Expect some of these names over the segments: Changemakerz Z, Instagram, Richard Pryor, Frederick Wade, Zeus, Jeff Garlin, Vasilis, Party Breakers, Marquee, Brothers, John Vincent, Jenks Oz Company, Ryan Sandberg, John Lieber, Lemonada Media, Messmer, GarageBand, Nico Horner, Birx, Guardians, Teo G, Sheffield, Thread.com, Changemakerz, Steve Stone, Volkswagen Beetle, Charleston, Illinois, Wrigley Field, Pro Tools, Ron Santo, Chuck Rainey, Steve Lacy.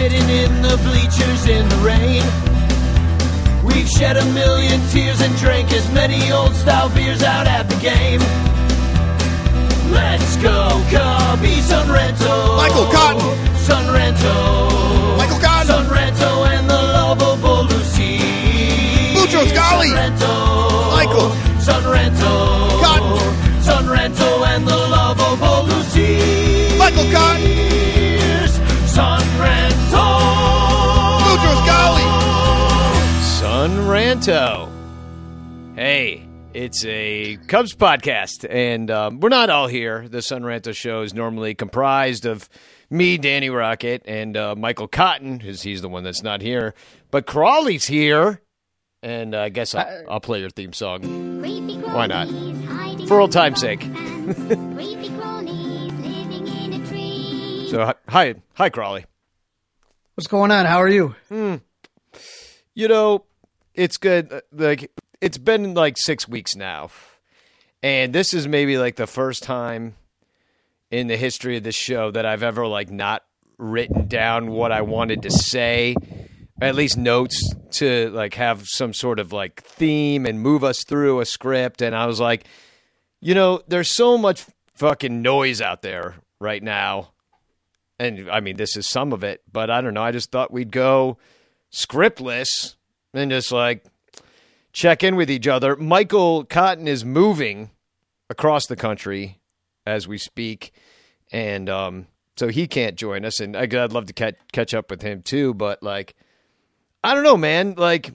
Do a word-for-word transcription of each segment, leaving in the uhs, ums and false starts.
sitting in the bleachers in the rain. We've shed a million tears and drank as many old-style beers out at the game. Let's go, Cubby, Sonranto. Michael Cotton. Sonranto. Michael Cotton. Sonranto and the lovable Lucy. Mucho Scali. Sonranto. Michael. Sonranto. Cotton. Sonranto and the lovable Lucy. Michael Cotton. Sonranto. Mucho Scali. Sonranto. Hey. It's a Cubs podcast, and um, we're not all here. The Sonranto show is normally comprised of me, Danny Rocket, and uh, Michael Cotton, because he's the one that's not here. But Crawley's here, and uh, I guess I'll, I'll play your theme song. Why not? For old time's sake. So, hi, hi, Crawley. What's going on? How are you? Hmm. You know, it's good. Like. It's been like six weeks now, and this is maybe like the first time in the history of this show that I've ever like not written down what I wanted to say, at least notes to like have some sort of like theme and move us through a script. And I was like, you know, there's so much fucking noise out there right now. And I mean, this is some of it, but I don't know. I just thought we'd go scriptless and just like check in with each other. Michael Cotton is moving across the country as we speak, and um, so he can't join us. And I'd love to catch catch up with him too. But like, I don't know, man. Like,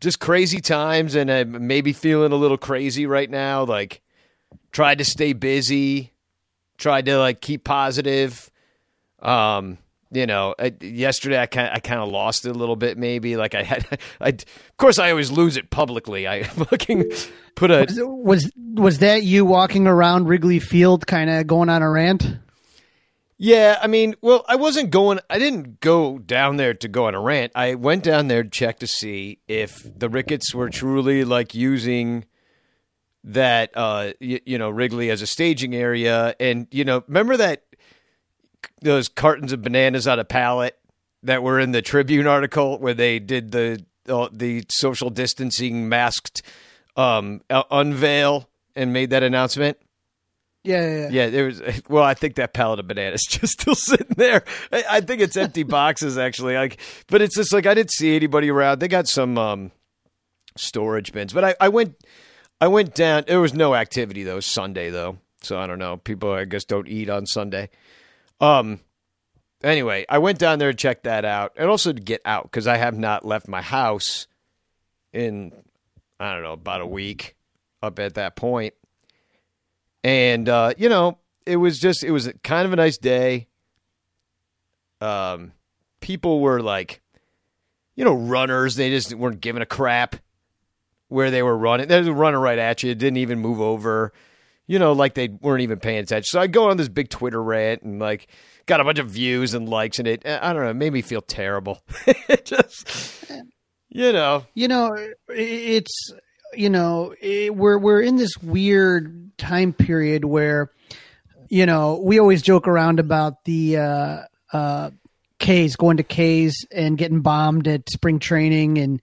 just crazy times, and I'm maybe feeling a little crazy right now. Like, tried to stay busy, tried to like keep positive. Um. You know, I, yesterday I kind of, I kind of lost it a little bit. Maybe like I had, I of course I always lose it publicly. I fucking put a was was that you walking around Wrigley Field, kind of going on a rant? Yeah, I mean, well, I wasn't going. I didn't go down there to go on a rant. I went down there to check to see if the Ricketts were truly like using that, uh, you, you know, Wrigley as a staging area. And you know, remember that. Those cartons of bananas on a pallet that were in the Tribune article where they did the uh, the social distancing masked um, uh, unveil and made that announcement. Yeah, yeah, yeah. Yeah, there was. Well, I think that pallet of bananas just still sitting there. I, I think it's empty boxes actually. Like, but it's just like I didn't see anybody around. They got some um, storage bins, but I, I went, I went down. There was no activity though. It was Sunday though, so I don't know. People I guess don't eat on Sunday. Um, anyway, I went down there to check that out and also to get out because I have not left my house in, I don't know, about a week up at that point. And, uh, you know, it was just, it was kind of a nice day. Um, people were like, you know, runners. They just weren't giving a crap where they were running. There was a runner right at you. It didn't even move over. You know, like they weren't even paying attention. So I go on this big Twitter rant and like got a bunch of views and likes, and it, I don't know, it made me feel terrible. Just, you know, you know, it's, you know, it, we're, we're in this weird time period where, you know, we always joke around about the, uh, uh, K's going to K's and getting bombed at spring training. And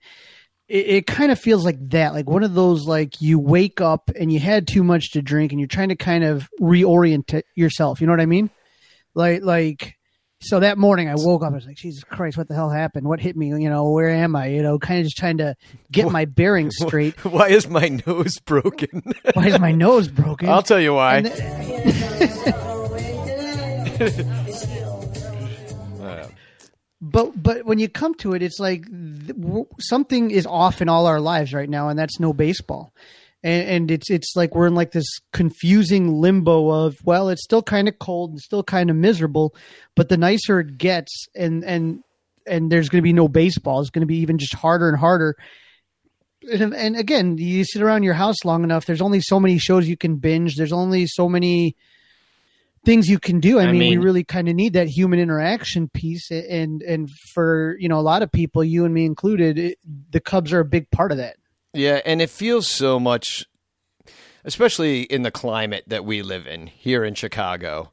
It, it kind of feels like that, like one of those, like you wake up and you had too much to drink and you're trying to kind of reorient yourself. You know what I mean? Like, like, so that morning I woke up, I was like, Jesus Christ, what the hell happened? What hit me? You know, where am I? You know, kind of just trying to get my bearings straight. Why is my nose broken? Why is my nose broken? I'll tell you why. But but when you come to it, it's like th- w- something is off in all our lives right now, and that's no baseball. And, and it's it's like we're in like this confusing limbo of, well, it's still kind of cold and still kind of miserable, but the nicer it gets, and and and there's going to be no baseball. It's going to be even just harder and harder. And, and again, you sit around your house long enough, there's only so many shows you can binge. There's only so many things you can do. I, I mean, mean, we really kind of need that human interaction piece. And and for, you know, a lot of people, you and me included, it, the Cubs are a big part of that. Yeah, and it feels so much, especially in the climate that we live in here in Chicago,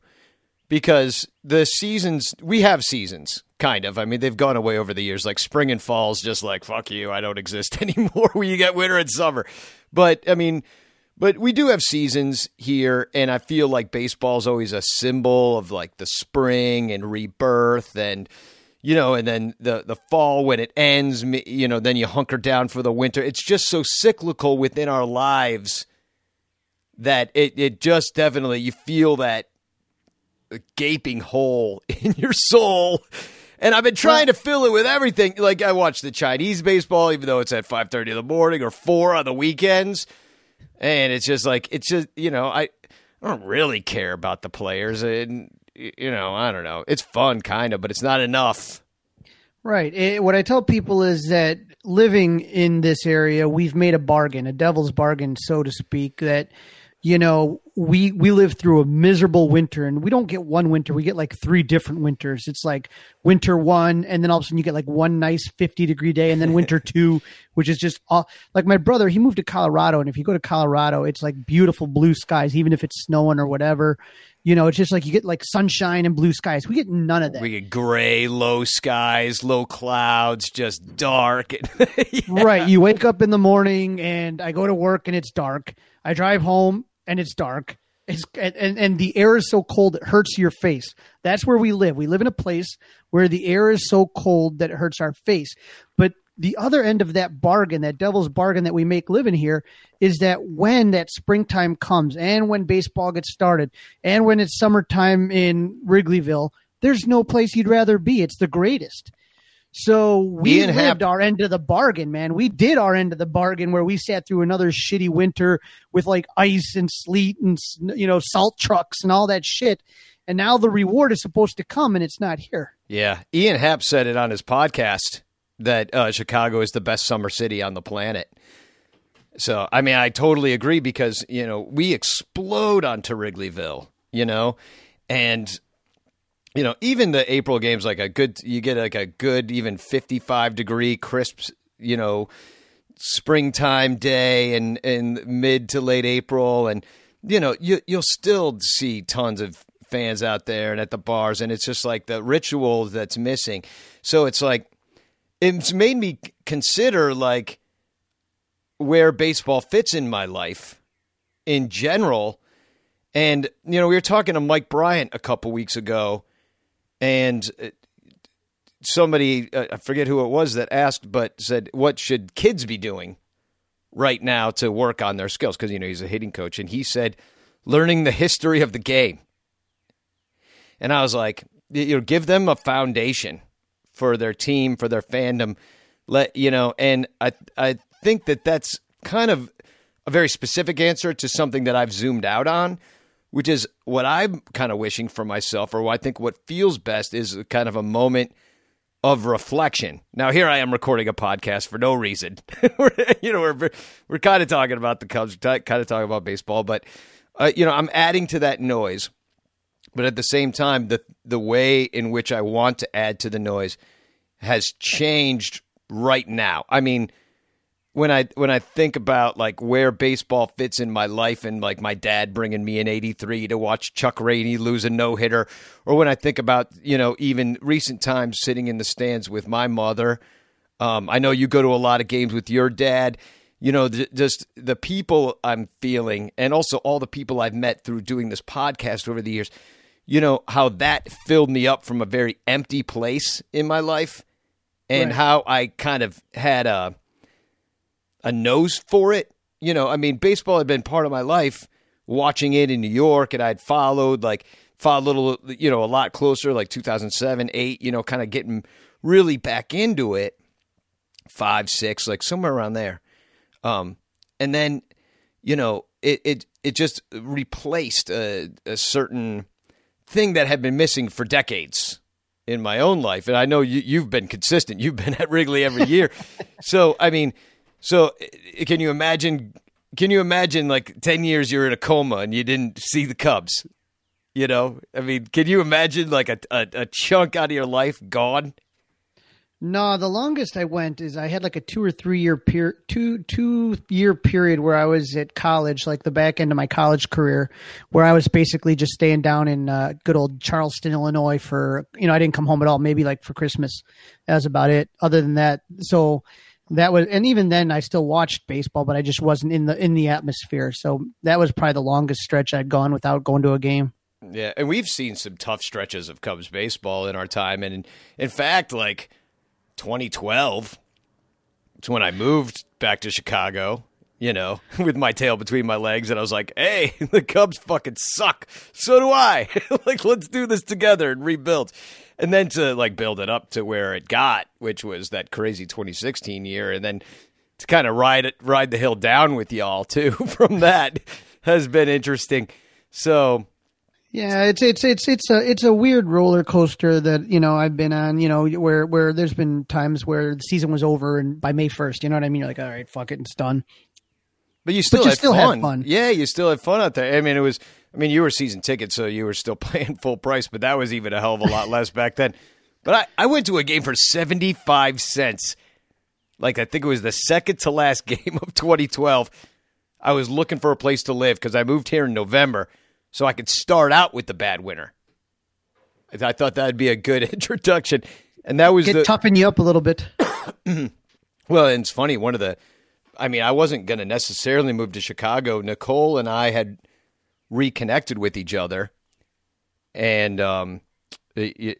because the seasons, we have seasons, kind of. I mean, they've gone away over the years, like spring and fall's just like, fuck you, I don't exist anymore. We get winter and summer. But, I mean, but we do have seasons here, and I feel like baseball's always a symbol of like the spring and rebirth and, you know, and then the, the fall when it ends, you know, then you hunker down for the winter. It's just so cyclical within our lives that it, it just definitely, you feel that gaping hole in your soul. And I've been trying to fill it with everything. Like I watch the Chinese baseball, even though it's at five thirty in the morning or four on the weekends. And it's just like, it's just, you know, I, I don't really care about the players, and you know, I don't know. It's fun, kind of, but it's not enough. Right. It, what I tell people is that living in this area, we've made a bargain, a devil's bargain, so to speak, that, you know, we we live through a miserable winter, and we don't get one winter. We get like three different winters. It's like winter one, and then all of a sudden you get like one nice fifty degree day, and then winter two, which is just all, like my brother, he moved to Colorado. And if you go to Colorado, it's like beautiful blue skies, even if it's snowing or whatever. You know, it's just like you get like sunshine and blue skies. We get none of that. We get gray, low skies, low clouds, just dark. Yeah. Right. You wake up in the morning, and I go to work, and it's dark. I drive home, and it's dark. It's, and, and the air is so cold it hurts your face. That's where we live. We live in a place where the air is so cold that it hurts our face. But the other end of that bargain, that devil's bargain that we make living here, is that when that springtime comes, and when baseball gets started, and when it's summertime in Wrigleyville, there's no place you'd rather be. It's the greatest. So we Ian lived Happ- our end of the bargain, man. We did our end of the bargain where we sat through another shitty winter with like ice and sleet and, you know, salt trucks and all that shit. And now the reward is supposed to come, and it's not here. Yeah. Ian Happ said it on his podcast that uh, Chicago is the best summer city on the planet. So, I mean, I totally agree, because, you know, we explode onto Wrigleyville, you know, and, you know, even the April games, like a good, you get like a good, even fifty-five degree crisp, you know, springtime day in, in mid to late April. And, you know, you, you'll still see tons of fans out there and at the bars. And it's just like the ritual that's missing. So it's like, it's made me consider like where baseball fits in my life in general. And, you know, we were talking to Mike Bryant a couple weeks ago, and somebody, uh, I forget who it was that asked, but said, what should kids be doing right now to work on their skills? Because, you know, he's a hitting coach. And he said, learning the history of the game. And I was like, you know, give them a foundation for their team, for their fandom, let you know. And I I think that that's kind of a very specific answer to something that I've zoomed out on, which is what I'm kind of wishing for myself, or I think what feels best is kind of a moment of reflection. Now, here I am recording a podcast for no reason. we're, you know, we're we're kind of talking about the Cubs, kind of talking about baseball, but uh, you know, I'm adding to that noise. But at the same time, the the way in which I want to add to the noise has changed right now. I mean, when I when I think about like where baseball fits in my life, and like my dad bringing me in eighty-three to watch Chuck Rainey lose a no-hitter, or when I think about, you know, even recent times sitting in the stands with my mother. Um, I know you go to a lot of games with your dad. You know, th- just the people I'm feeling, and also all the people I've met through doing this podcast over the years. You know, how that filled me up from a very empty place in my life, and right. How I kind of had a a nose for it. You know, I mean, baseball had been part of my life, watching it in New York, and I'd followed, like, followed a little, you know, a lot closer, like two thousand seven, eight, you know, kind of getting really back into it, five, six, like somewhere around there. Um, and then, you know, it it, it just replaced a, a certain thing that had been missing for decades in my own life. And I know you, you've been consistent. You've been at Wrigley every year. So, I mean, so can you imagine, can you imagine like ten years you're in a coma and you didn't see the Cubs? You know, I mean, can you imagine like a, a, a chunk out of your life gone? No, the longest I went is I had like a two or three year period, two, two year period where I was at college, like the back end of my college career, where I was basically just staying down in uh, good old Charleston, Illinois for, you know, I didn't come home at all, maybe like for Christmas. That was about it. Other than that, so that was, and even then I still watched baseball, but I just wasn't in the, in the atmosphere. So that was probably the longest stretch I'd gone without going to a game. Yeah. And we've seen some tough stretches of Cubs baseball in our time. And in, in fact, like, twenty twelve, it's when I moved back to Chicago, you know, with my tail between my legs. And I was like, hey, the Cubs fucking suck. So do I. Like, let's do this together and rebuild. And then to, like, build it up to where it got, which was that crazy twenty sixteen year. And then to kind of ride it, ride the hill down with y'all, too, from that has been interesting. So... Yeah, it's it's it's it's a it's a weird roller coaster that, you know, I've been on, you know, where where there's been times where the season was over and by May first, you know what I mean? You're like, all right, fuck it, it's done. But you still, but you had, still fun. had fun. Yeah, you still had fun out there. I mean, it was I mean, you were season ticket, so you were still paying full price, but that was even a hell of a lot less back then. But I, I went to a game for seventy-five cents. Like, I think it was the second to last game of twenty twelve. I was looking for a place to live because I moved here in November. So I could start out with the bad winter. I thought that'd be a good introduction, and that was get the, toughen you up a little bit. Well, and it's funny. One of the, I mean, I wasn't going to necessarily move to Chicago. Nicole and I had reconnected with each other, and um,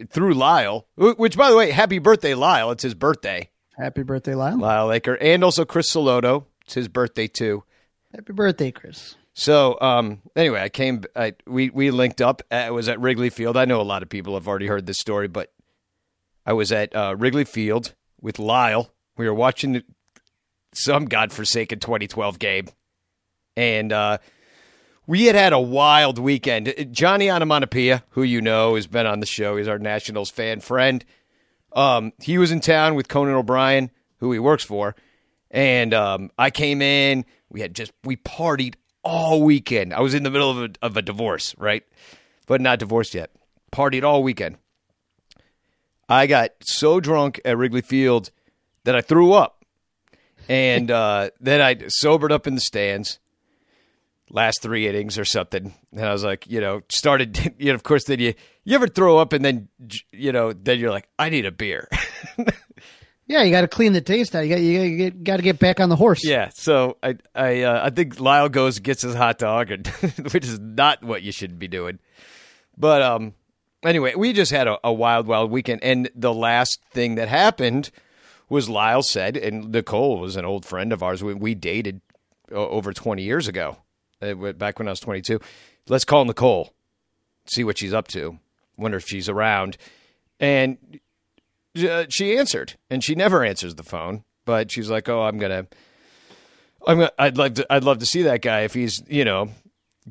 through Lyle, which, by the way, happy birthday, Lyle! It's his birthday. Happy birthday, Lyle! Lyle Laker, and also Chris Soloto. It's his birthday too. Happy birthday, Chris. So um, anyway, I came. I we we linked up. I was at Wrigley Field. I know a lot of people have already heard this story, but I was at uh, Wrigley Field with Lyle. We were watching the, some godforsaken twenty twelve game, and uh, we had had a wild weekend. Johnny Onomatopoeia, who you know has been on the show, he's our Nationals fan friend. Um, he was in town with Conan O'Brien, who he works for, and um, I came in. We had just we partied. All weekend. I was in the middle of a, of a divorce, right? But not divorced yet. Partied all weekend. I got so drunk at Wrigley Field that I threw up. And uh, then I sobered up in the stands, last three innings or something. And I was like, you know, started, you know, of course, then you, you ever throw up and then, you know, then you're like, I need a beer. Yeah, you got to clean the taste out. You got you got to get back on the horse. Yeah, so I I uh, I think Lyle goes and gets his hot dog, and which is not what you should be doing. But um, anyway, we just had a, a wild, wild weekend, and the last thing that happened was Lyle said, and Nicole was an old friend of ours. We, we dated over twenty years ago, back when I was twenty-two. Let's call Nicole, see what she's up to, wonder if she's around, and. Uh, she answered, and she never answers the phone, but she's like, oh, I'm going to, I'm gonna, I'd like to, I'd love to see that guy if he's, you know,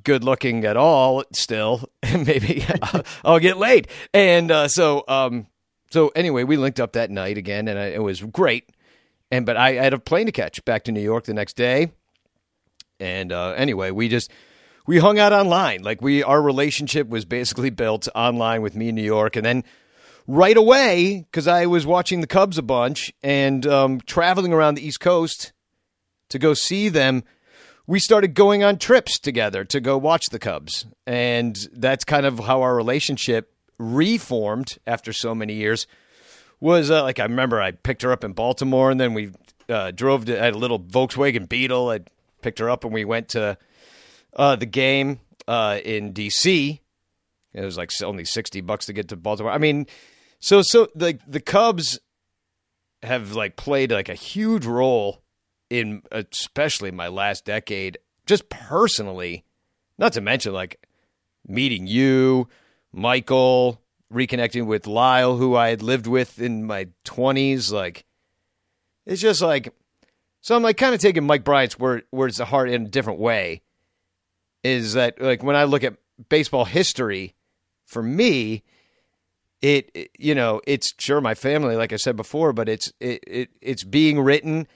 good looking at all still, maybe I'll, I'll get laid. And, uh, so, um, so anyway, we linked up that night again and I, it was great. And, but I, I had a plane to catch back to New York the next day. And, uh, anyway, we just, we hung out online. Like we, our relationship was basically built online with me in New York. And then, right away, because I was watching the Cubs a bunch and um, traveling around the East Coast to go see them, we started going on trips together to go watch the Cubs. And that's kind of how our relationship reformed after so many years. Was uh, like, I remember I picked her up in Baltimore, and then we uh, drove to I had a little Volkswagen Beetle. I picked her up, and we went to uh, the game uh, in D C It was like only sixty bucks to get to Baltimore. I mean... So, so like the, the Cubs have like played like a huge role in especially my last decade, just personally, not to mention like meeting you, Michael, reconnecting with Lyle, who I had lived with in my twenties. Like, it's just like So I'm like kind of taking Mike Bryant's word, words to heart in a different way. Is that like when I look at baseball history, for me, it, it you know, it's sure my family, like I said before, but it's it, it it's being written,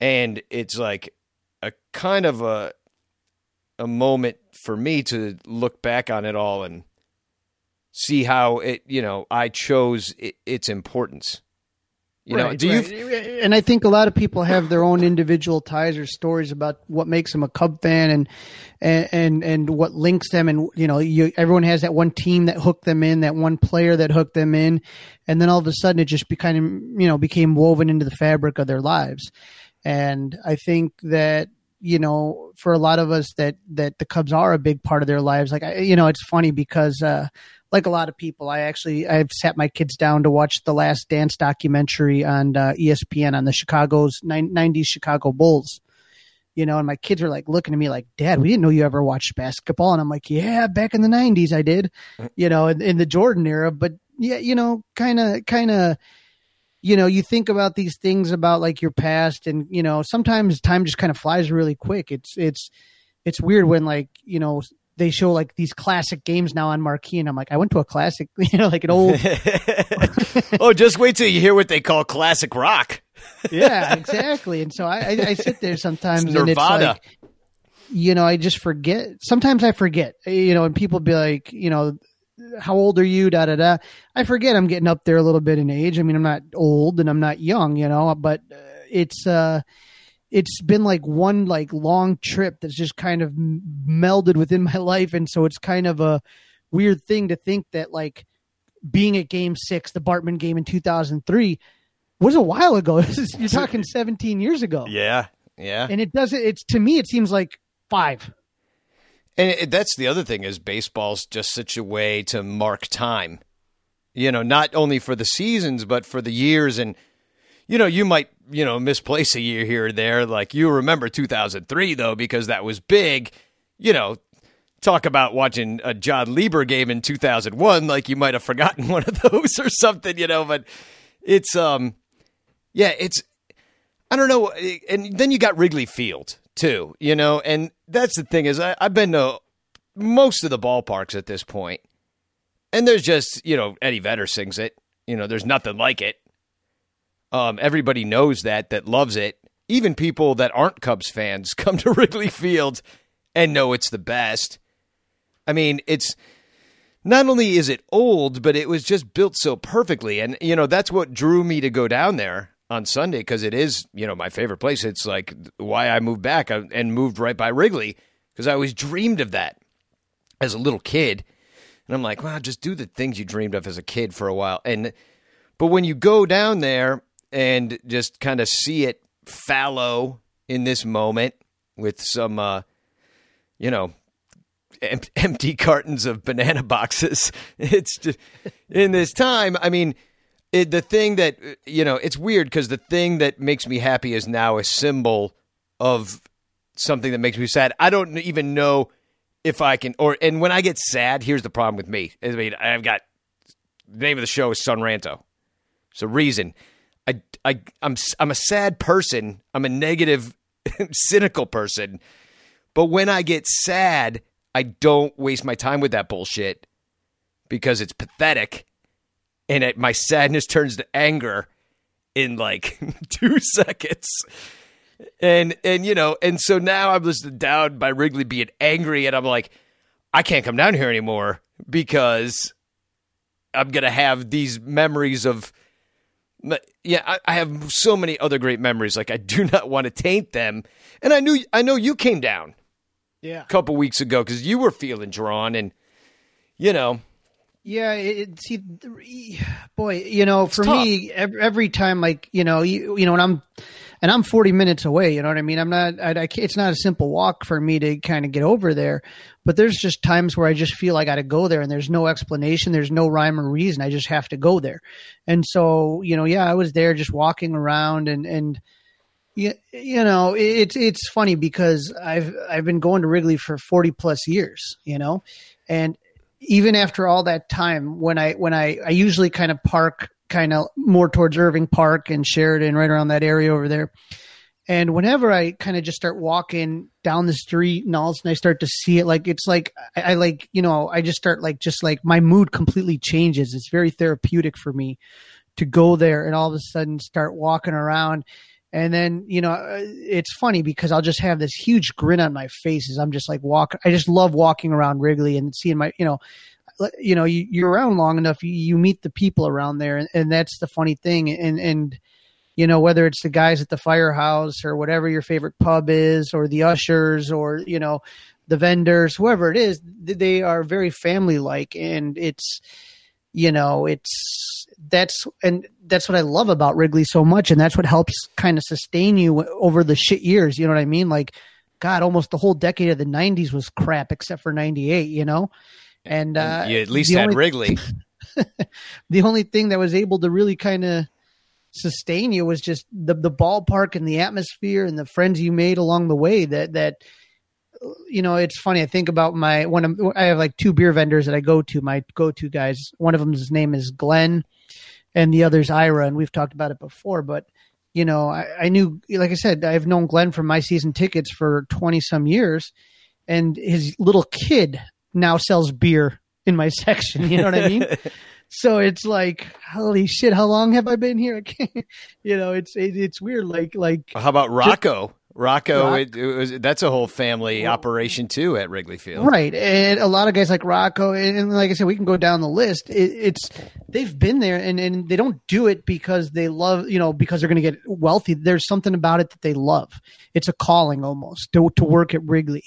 and it's like a kind of a a moment for me to look back on it all and see how it, you know, I chose it, its importance. You right, know, do right. you? F- and I think a lot of people have their own individual ties or stories about what makes them a Cub fan, and and and, and what links them. And you know, you, everyone has that one team that hooked them in, that one player that hooked them in, and then all of a sudden it just kind of you know became woven into the fabric of their lives. And I think that you know, for a lot of us, that that the Cubs are a big part of their lives. Like I, you know, it's funny because. Uh, Like a lot of people, I actually I've sat my kids down to watch the Last Dance documentary on uh, E S P N on the Chicago's nineties Chicago Bulls. You know, and my kids are like looking at me like, "Dad, we didn't know you ever watched basketball." And I'm like, "Yeah, back in the nineties, I did." You know, in, in the Jordan era, but yeah, you know, kind of, kind of. You know, you think about these things about like your past, and you know, sometimes time just kind of flies really quick. It's it's it's weird when like you know. They show like these classic games now on Marquee, and I'm like, I went to a classic, you know, like an old. Oh, just wait till you hear what they call classic rock. Yeah, exactly. And so I, I, I sit there sometimes, it's and it's like, you know, I just forget. Sometimes I forget, you know, and people be like, you know, how old are you? Da da da. I forget I'm getting up there a little bit in age. I mean, I'm not old and I'm not young, you know, but it's. uh It's been like one like long trip that's just kind of melded within my life. And so it's kind of a weird thing to think that like being at game six, the Bartman game in two thousand three was a while ago. You're talking seventeen years ago. Yeah. Yeah. And it doesn't, it's to me, it seems like five. And it, that's the other thing is baseball's just such a way to mark time, you know, not only for the seasons, but for the years. And, you know, you might, you know, misplace a year here or there. Like you remember two thousand three though, because that was big, you know, talk about watching a John Lieber game in two thousand one. Like you might've forgotten one of those or something, you know, but it's, um, yeah, it's, I don't know. And then you got Wrigley Field too, you know, and that's the thing is I, I've been to most of the ballparks at this point, and there's just, you know, Eddie Vedder sings it, you know, there's nothing like it. Um, everybody knows that, that loves it. Even people that aren't Cubs fans come to Wrigley Field and know it's the best. I mean, it's not only is it old, but it was just built so perfectly. And, you know, that's what drew me to go down there on Sunday because it is, you know, my favorite place. It's like why I moved back and moved right by Wrigley because I always dreamed of that as a little kid. And I'm like, wow, just do the things you dreamed of as a kid for a while. And but when you go down there, and just kind of see it fallow in this moment with some, uh, you know, em- empty cartons of banana boxes. It's just in this time. I mean, it, the thing that, you know, it's weird because the thing that makes me happy is now a symbol of something that makes me sad. I don't even know if I can, or, and when I get sad, here's the problem with me. I mean, I've got, the name of the show is Sonranto. So reason. I, I, I'm, I'm a sad person. I'm a negative, cynical person. But when I get sad, I don't waste my time with that bullshit because it's pathetic. And it, my sadness turns to anger in like two seconds. And, and, you know, and so now I'm listed down by Wrigley being angry. And I'm like, I can't come down here anymore because I'm going to have these memories of, yeah, I have so many other great memories. Like I do not want to taint them. And I knew, I know you came down, yeah, a couple weeks ago because you were feeling drawn, and you know, yeah. It, see, boy, you know, it's for tough. me, every, every time, like you know, you, you know, and I'm, and I'm forty minutes away. You know what I mean? I'm not. I, I, it's not a simple walk for me to kind of get over there. But there's just times where I just feel I got to go there, and there's no explanation, there's no rhyme or reason. I just have to go there. And so, you know, yeah, I was there just walking around, and and you, you know, it's it's funny because I've I've been going to Wrigley for forty plus years, you know, and even after all that time, when I when I I usually kind of park kind of more towards Irving Park and Sheridan, right around that area over there. And whenever I kind of just start walking down the street and all this, and I start to see it, like, it's like, I, I like, you know, I just start like, just like my mood completely changes. It's very therapeutic for me to go there and all of a sudden start walking around. And then, you know, it's funny because I'll just have this huge grin on my face as I'm just like walk. I just love walking around Wrigley and seeing my, you know, you know, you, you're around long enough, you, you meet the people around there. And, and that's the funny thing. And, and, you know, whether it's the guys at the firehouse or whatever your favorite pub is, or the ushers, or, you know, the vendors, whoever it is, they are very family like. And it's, you know, it's that's and that's what I love about Wrigley so much. And that's what helps kind of sustain you over the shit years. You know what I mean? Like, God, almost the whole decade of the nineties was crap, except for ninety-eight, you know, and, and uh, you at least had only, Wrigley. The only thing that was able to really kind of sustain you was just the the ballpark and the atmosphere and the friends you made along the way. That that you know, it's funny. I think about my one. Of, I have like two beer vendors that I go to. My go to guys. One of them's name is Glenn, and the other's Ira. And we've talked about it before. But you know, I, I knew, like I said, I've known Glenn from my season tickets for twenty some years, and his little kid now sells beer in my section. You know what I mean? So it's like, holy shit, how long have I been here? I can't, you know, it's it, it's weird. Like, like how about Rocco? Just, Rocco, Rock- it, it was, that's a whole family operation too at Wrigley Field. Right. And a lot of guys like Rocco, and, and like I said, we can go down the list. It, it's they've been there, and, and they don't do it because they love, you know, because they're going to get wealthy. There's something about it that they love. It's a calling almost to, to work at Wrigley.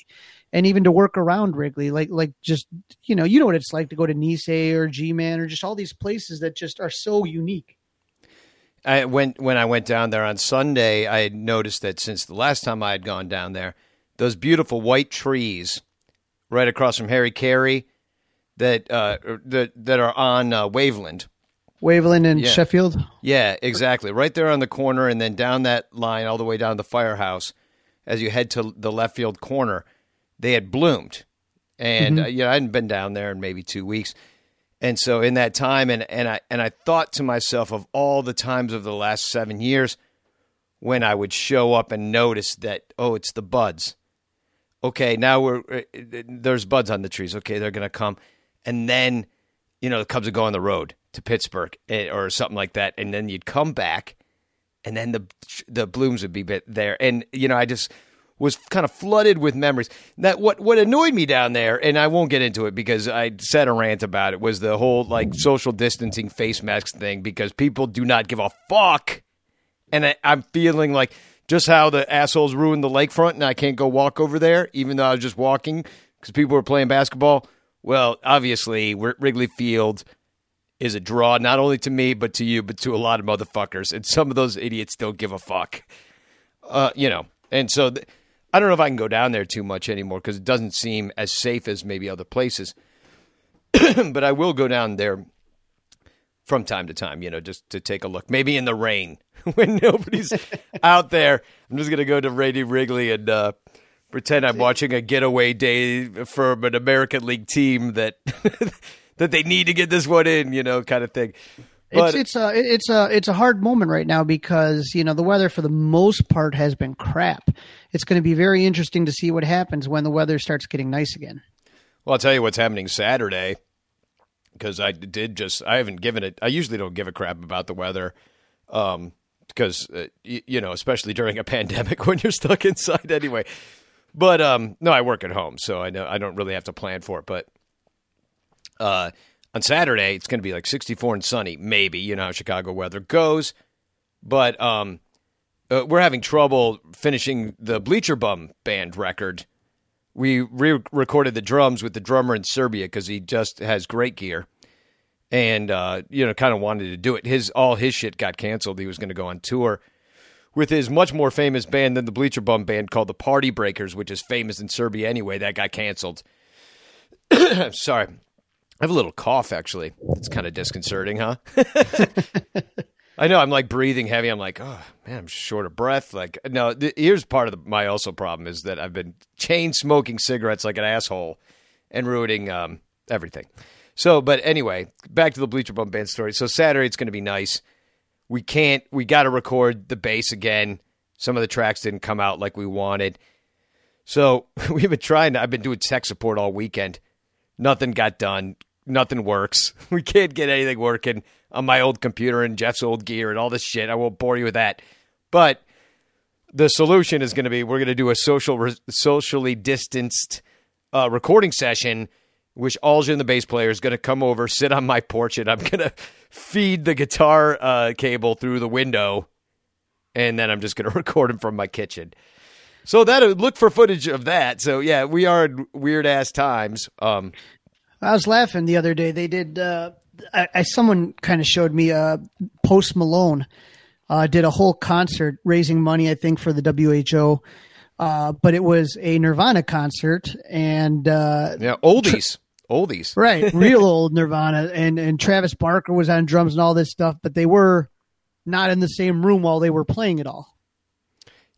And even to work around Wrigley, like, like just, you know, you know what it's like to go to Nisei or G-Man or just all these places that just are so unique. I went, when I went down there on Sunday, I had noticed that since the last time I had gone down there, those beautiful white trees right across from Harry Carey that, uh, that, that are on uh, Waveland. Waveland and yeah. Sheffield? Yeah, exactly. Right there on the corner, and then down that line all the way down to the firehouse as you head to the left field corner. They had bloomed, and mm-hmm. uh, you know, I hadn't been down there in maybe two weeks. And so in that time, and, and I, and I thought to myself of all the times of the last seven years when I would show up and notice that, oh, it's the buds. Okay. Now we're, uh, there's buds on the trees. Okay. They're going to come. And then, you know, the Cubs would go on the road to Pittsburgh or something like that. And then you'd come back, and then the, the blooms would be there. And, you know, I just was kind of flooded with memories. That what, what annoyed me down there, and I won't get into it because I said a rant about it, was the whole like social distancing face masks thing, because people do not give a fuck. And I, I'm feeling like just how the assholes ruined the lakefront and I can't go walk over there, even though I was just walking because people were playing basketball. Well, obviously, we're at Wrigley Field. Is a draw, not only to me, but to you, but to a lot of motherfuckers. And some of those idiots don't give a fuck. Uh, you know, and so... Th- I don't know if I can go down there too much anymore because it doesn't seem as safe as maybe other places. But I will go down there from time to time, you know, just to take a look. Maybe in the rain when nobody's out there. I'm just going to go to Brady Wrigley and uh, pretend I'm watching a getaway day from an American League team that that they need to get this one in, you know, kind of thing. But, it's it's a it's a it's a hard moment right now because, you know, the weather for the most part has been crap. It's going to be very interesting to see what happens when the weather starts getting nice again. Well, I'll tell you what's happening Saturday, because I did just I haven't given it. I usually don't give a crap about the weather um, because, uh, you, you know, especially during a pandemic when you're stuck inside anyway. But um, no, I work at home, so I know I don't really have to plan for it. But uh. On Saturday, it's going to be like sixty-four and sunny, maybe. You know how Chicago weather goes. But um, uh, we're having trouble finishing the Bleacher Bum band record. We re-recorded the drums with the drummer in Serbia because he just has great gear. And, uh, you know, kind of wanted to do it. His All his shit got canceled. He was going to go on tour with his much more famous band than the Bleacher Bum band called the Party Breakers, which is famous in Serbia anyway. That got canceled. Sorry. I have a little cough, actually. It's kind of disconcerting, huh? I know. I'm like breathing heavy. I'm like, oh, man, I'm short of breath. Like, no, th- here's part of the, my also problem is that I've been chain smoking cigarettes like an asshole and ruining um, everything. So, but anyway, back to the Bleacher Bum band story. So Saturday, it's going to be nice. We can't, we got to record the bass again Some of the tracks didn't come out like we wanted. So we've been trying to, I've been doing tech support all weekend. Nothing got done. Nothing works. We can't get anything working on my old computer and Jeff's old gear and all this shit. I won't bore you with that. But the solution is going to be we're going to do a social, re- socially distanced uh, recording session, which Aljan, the bass player, is going to come over, sit on my porch, and I'm going to feed the guitar uh, cable through the window, and then I'm just going to record him from my kitchen. So that look for footage of that. So, yeah, we are in weird-ass times. Um, I was laughing the other day. They did uh, – I someone kind of showed me uh, Post Malone uh, did a whole concert raising money, I think, for the W H O. Uh, but it was a Nirvana concert and uh, – yeah, oldies. Tra- oldies. Right, real old Nirvana. And, and Travis Barker was on drums and all this stuff, but they were not in the same room while they were playing it all.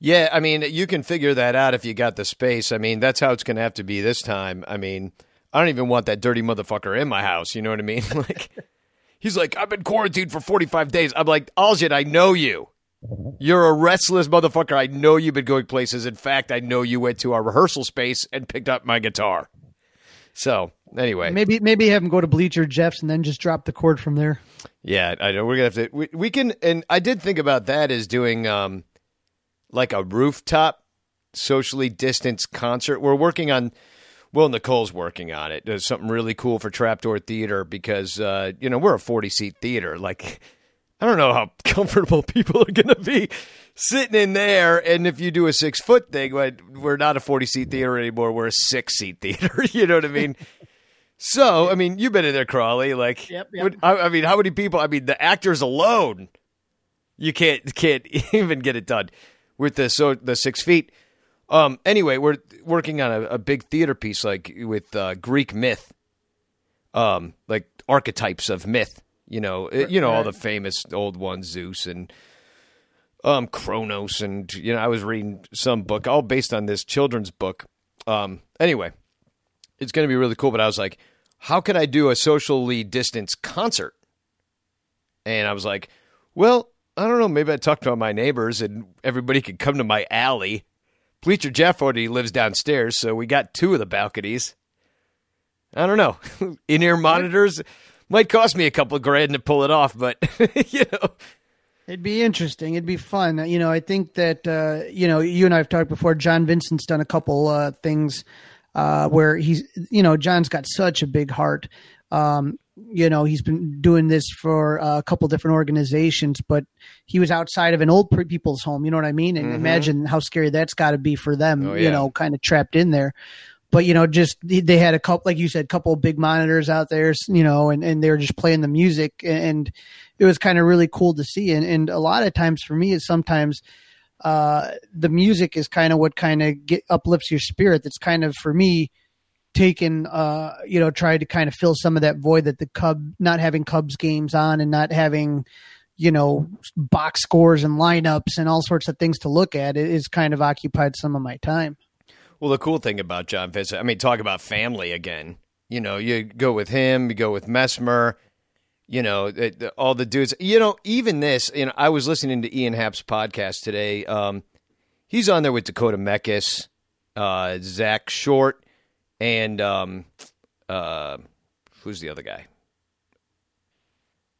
Yeah, I mean, you can figure that out if you got the space. I mean, that's how it's going to have to be this time. I mean, I don't even want that dirty motherfucker in my house. You know what I mean? Like, he's like, I've been quarantined for forty-five days. I'm like, Aljan, I know you. You're a restless motherfucker. I know you've been going places. In fact, I know you went to our rehearsal space and picked up my guitar. So, anyway. Maybe maybe have him go to Bleacher Jeff's and then just drop the cord from there. Yeah, I know. We're going to have to. We, we can. And I did think about that as doing um, like a rooftop socially distanced concert. We're working on, well, Nicole's working on it. There's something really cool for Trapdoor Theater because, uh, you know, we're a forty seat theater. Like, I don't know how comfortable people are going to be sitting in there. And if you do a six foot thing, we're not a forty seat theater anymore. We're a six seat theater. You know what I mean? So, I mean, you've been in there, Crawley, like, yep, yep. I, I mean, how many people, I mean, the actors alone, you can't, can't even get it done. With the so the six feet, um. Anyway, we're working on a, a big theater piece like with uh, Greek myth, um, like archetypes of myth. You know, it, you know all the famous old ones, Zeus and um Kronos, and you know I was reading some book all based on this children's book. Um. Anyway, it's going to be really cool. But I was like, how could I do a socially distanced concert? And I was like, well. I don't know. Maybe I talked to my neighbors and everybody could come to my alley. Bleacher Jeff already lives downstairs, so we got two of the balconies. I don't know. In-ear monitors might cost me a couple of grand to pull it off, but, you know. It'd be interesting. It'd be fun. You know, I think that, uh, you know, you and I have talked before. John Vincent's done a couple uh, things uh, where he's, you know, John's got such a big heart. Um You know, he's been doing this for a couple different organizations, but he was outside of an old people's home. You know what I mean? And mm-hmm. Imagine how scary that's got to be for them, oh, yeah. You know, kind of trapped in there. But, you know, just they had a couple, like you said, couple big monitors out there, you know, and, and they were just playing the music. And it was kind of really cool to see. And, and a lot of times for me is sometimes uh, the music is kind of what kind of get, uplifts your spirit. That's kind of for me. Taken, uh, you know, tried to kind of fill some of that void that the Cub not having Cubs games on and not having, you know, box scores and lineups and all sorts of things to look at is kind of occupied some of my time. Well, the cool thing about John Vincent, I mean, talk about family again. You know, you go with him, you go with Messmer, you know, all the dudes. You know, even this, you know, I was listening to Ian Happ's podcast today. Um, he's on there with Dakota Meckis, uh, Zach Short. And um, uh, who's the other guy?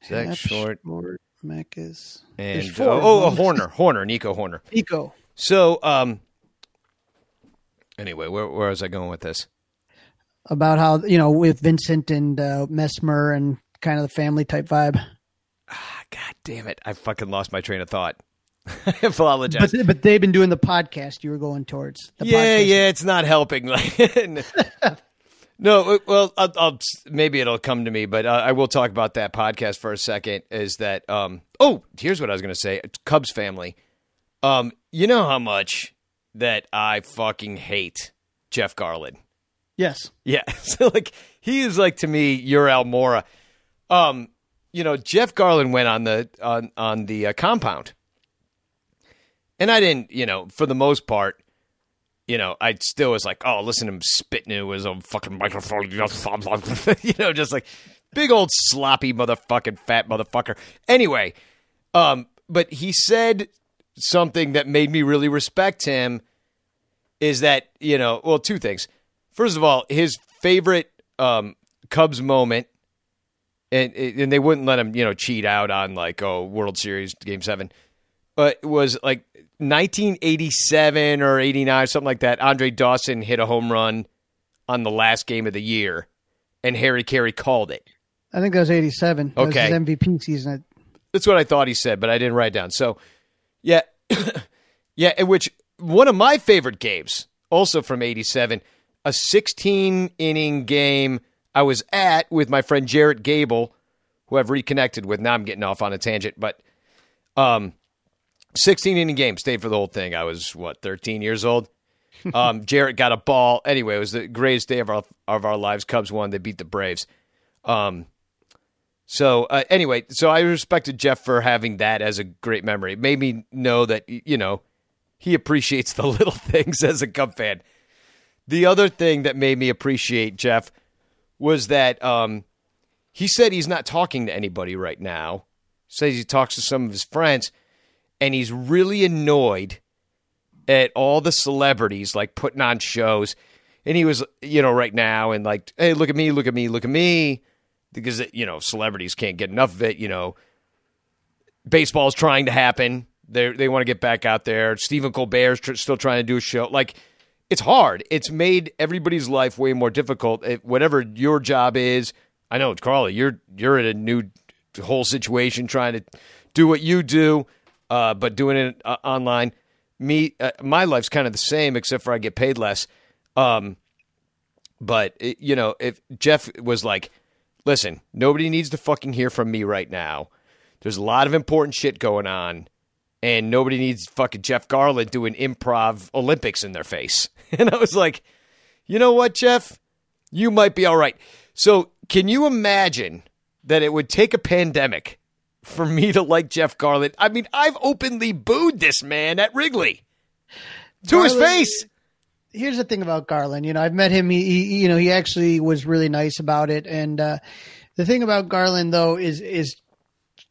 Zach Happ, Short, Lord, Meckis, and four, uh, oh, oh, Horner, Horner, Nico Horner, Nico. So, um, anyway, where where was I going with this? About how you know with Vincent and uh, Messmer and kind of the family type vibe. Ah, God damn it! I fucking lost my train of thought. I apologize. But, but they've been doing the podcast you were going towards. The yeah, podcast. yeah, it's not helping. No, well, I'll, I'll, maybe it'll come to me, but uh, I will talk about that podcast for a second. Is that, um, oh, here's what I was going to say. Cubs family. Um, you know how much that I fucking hate Jeff Garlin? Yes. Yeah. So, like, he is, like, to me, Ural Mora. Um, you know, Jeff Garlin went on the, on, on the uh, compound. And I didn't, you know, for the most part, you know, I still was like, oh, listen to him spitting into his own fucking microphone. You know, just like big old sloppy motherfucking fat motherfucker. Anyway, um, but he said something that made me really respect him is that, you know, well, two things. First of all, his favorite um, Cubs moment, and and they wouldn't let him, you know, cheat out on like, oh, World Series Game seven, but it was like nineteen eighty-seven or eighty-nine, something like that. Andre Dawson hit a home run on the last game of the year, and Harry Carey called it. I think that was eighty-seven. That okay. was his M V P season. That's what I thought he said, but I didn't write it down. So, yeah. Yeah, which one of my favorite games, also from eighty-seven, a sixteen-inning game I was at with my friend Jarrett Gable, who I've reconnected with. Now I'm getting off on a tangent, but um, sixteen-inning game. Stayed for the whole thing. I was, what, thirteen years old? um, Jarrett got a ball. Anyway, it was the greatest day of our of our lives. Cubs won. They beat the Braves. Um. So uh, anyway, so I respected Jeff for having that as a great memory. It made me know that, you know, he appreciates the little things as a Cub fan. The other thing that made me appreciate Jeff was that um, he said he's not talking to anybody right now. He says he talks to some of his friends, and he's really annoyed at all the celebrities like putting on shows. And he was, you know, right now and like, hey, look at me, look at me, look at me. Because, you know, celebrities can't get enough of it. You know, baseball's trying to happen. They they want to get back out there. Stephen Colbert's tr- still trying to do a show. Like, it's hard. It's made everybody's life way more difficult. It, whatever your job is, I know, Crawley, you're you're in a new whole situation trying to do what you do, uh, but doing it uh, online. Me, uh, my life's kind of the same, except for I get paid less. Um, but it, you know, if Jeff was like, listen, nobody needs to fucking hear from me right now. There's a lot of important shit going on, and nobody needs fucking Jeff Garlin doing improv Olympics in their face. And I was like, you know what, Jeff? You might be all right. So can you imagine that it would take a pandemic for me to like Jeff Garlin? I mean, I've openly booed this man at Wrigley. To Garlin, his face. Here's the thing about Garlin. You know, I've met him. He, he you know, he actually was really nice about it. And uh, the thing about Garlin, though, is, is,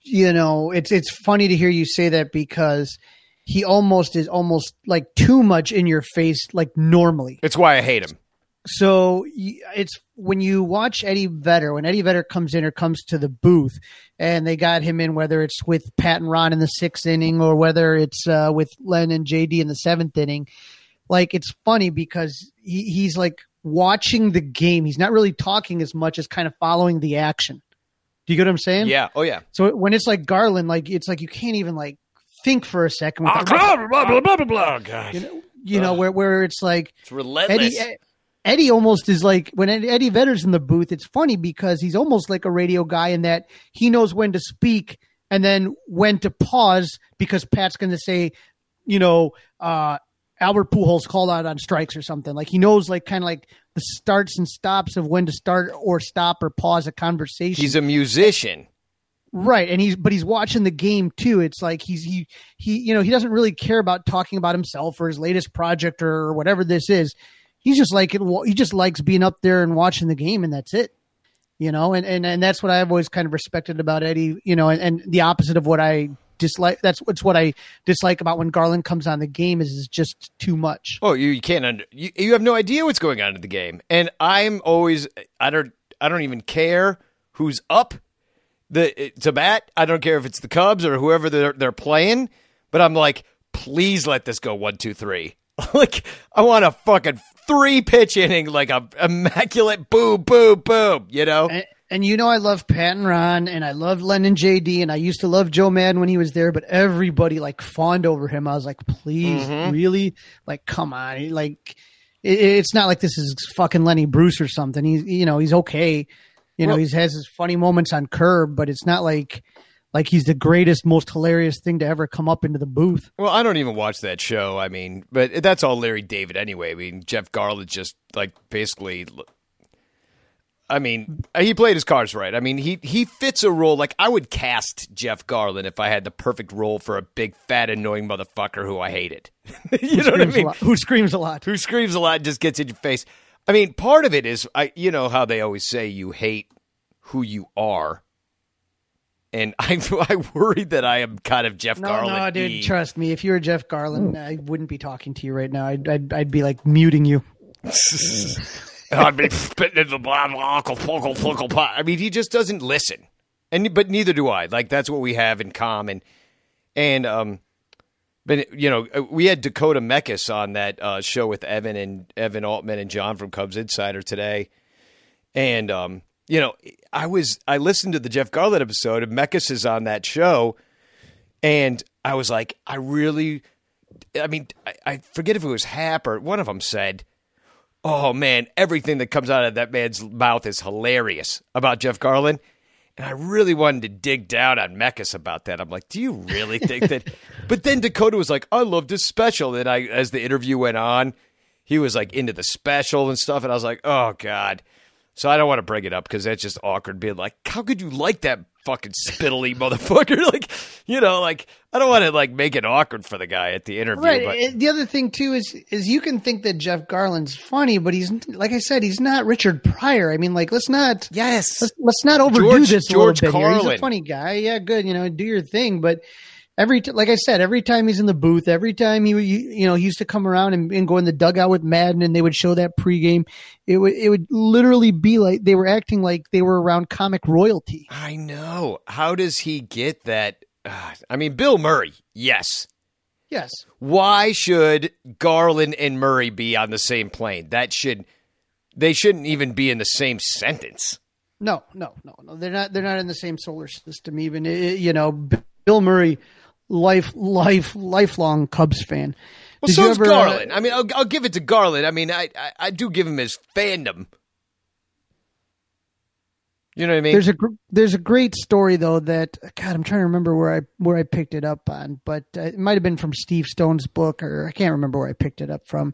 you know, it's, it's funny to hear you say that because he almost is almost like too much in your face, like normally. It's why I hate him. So it's when you watch Eddie Vedder, when Eddie Vedder comes in or comes to the booth and they got him in, whether it's with Pat and Ron in the sixth inning or whether it's uh, with Len and J D in the seventh inning. Like, it's funny because he, he's, like, watching the game. He's not really talking as much as kind of following the action. Do you get what I'm saying? Yeah. Oh, yeah. So when it's like Garlin, like, it's like you can't even, like, think for a second. Blah, blah, blah, blah, blah. God. You know, you know where, where it's like. It's relentless. Eddie, Eddie almost is like, when Eddie Vedder's in the booth, it's funny because he's almost like a radio guy in that he knows when to speak and then when to pause because Pat's going to say, you know, uh, Albert Pujols called out on strikes or something. Like he knows, like kind of like the starts and stops of when to start or stop or pause a conversation. He's a musician, right? And he's but he's watching the game too. It's like he's he he you know he doesn't really care about talking about himself or his latest project or whatever this is. He's just like he just likes being up there and watching the game, and that's it. You know, and and and that's what I've always kind of respected about Eddie. You know, and, and the opposite of what I. Dislike that's what's what I dislike about when Garlin comes on the game is is just too much. Oh, you, you can't under, you, you have no idea what's going on in the game, and I'm always I don't I don't even care who's up the to bat. I don't care if it's the Cubs or whoever they're they're playing, but I'm like, please let this go one two three. Like I want a fucking three pitch inning, like a immaculate boom boom boom. You know. And- And you know I love Pat and Ron, and I love Len and J D, and I used to love Joe Madden when he was there, but everybody, like, fawned over him. I was like, please, mm-hmm. really? Like, come on. Like, it, it's not like this is fucking Lenny Bruce or something. He's, you know, he's okay. You well, know, he has his funny moments on Curb, but it's not like like he's the greatest, most hilarious thing to ever come up into the booth. Well, I don't even watch that show. I mean, but that's all Larry David anyway. I mean, Jeff Garlin just, like, basically – I mean, he played his cards right. I mean, he he fits a role. Like, I would cast Jeff Garlin if I had the perfect role for a big, fat, annoying motherfucker who I hated. You know what I mean? Who screams a lot. Who screams a lot and just gets in your face. I mean, part of it is, I you know how they always say you hate who you are. And I I worried that I am kind of Jeff no, Garlin. No, dude, e. trust me. If you were Jeff Garlin, I wouldn't be talking to you right now. I'd I'd, I'd be like muting you. I'd be spitting in the blah blah blah blah blah. I mean, he just doesn't listen, and but neither do I. Like that's what we have in common. And um, but you know, we had Dakota Meckis on that uh, show with Evan and Evan Altman and John from Cubs Insider today, and um. You know, I was I listened to the Jeff Garlin episode, and Meckis is on that show, and I was like, I really, I mean, I, I forget if it was Happ or one of them said, "Oh man, everything that comes out of that man's mouth is hilarious about Jeff Garlin," and I really wanted to dig down on Meckis about that. I'm like, do you really think that? But then Dakota was like, "I loved his special." Then I, as the interview went on, he was like into the special and stuff, and I was like, oh god. So I don't want to bring it up because that's just awkward being like, how could you like that fucking spittly motherfucker? Like, you know, like I don't want to like make it awkward for the guy at the interview. Right. But the other thing, too, is is you can think that Jeff Garlin's funny, but he's like I said, he's not Richard Pryor. I mean, like, let's not. Yes. Let's, let's not overdo George, this. George Carlin. He's a funny guy. Yeah, good. You know, do your thing. But every t- like I said, every time he's in the booth, every time he, you, you know, he used to come around and, and go in the dugout with Madden and they would show that pregame. It would it would literally be like they were acting like they were around comic royalty. I know. How does he get that? Uh, I mean, Bill Murray. Yes. Yes. Why should Garlin and Murray be on the same plane? That should they shouldn't even be in the same sentence. No, no, no, no. They're not. They're not in the same solar system. Even it, you know, Bill Murray, life, life, lifelong Cubs fan. Well, Did so is Garlin. Uh, I mean, I'll, I'll give it to Garlin. I mean, I, I I do give him his fandom. You know what I mean? There's a gr- there's a great story though that God, I'm trying to remember where I where I picked it up on, but uh, it might have been from Steve Stone's book, or I can't remember where I picked it up from.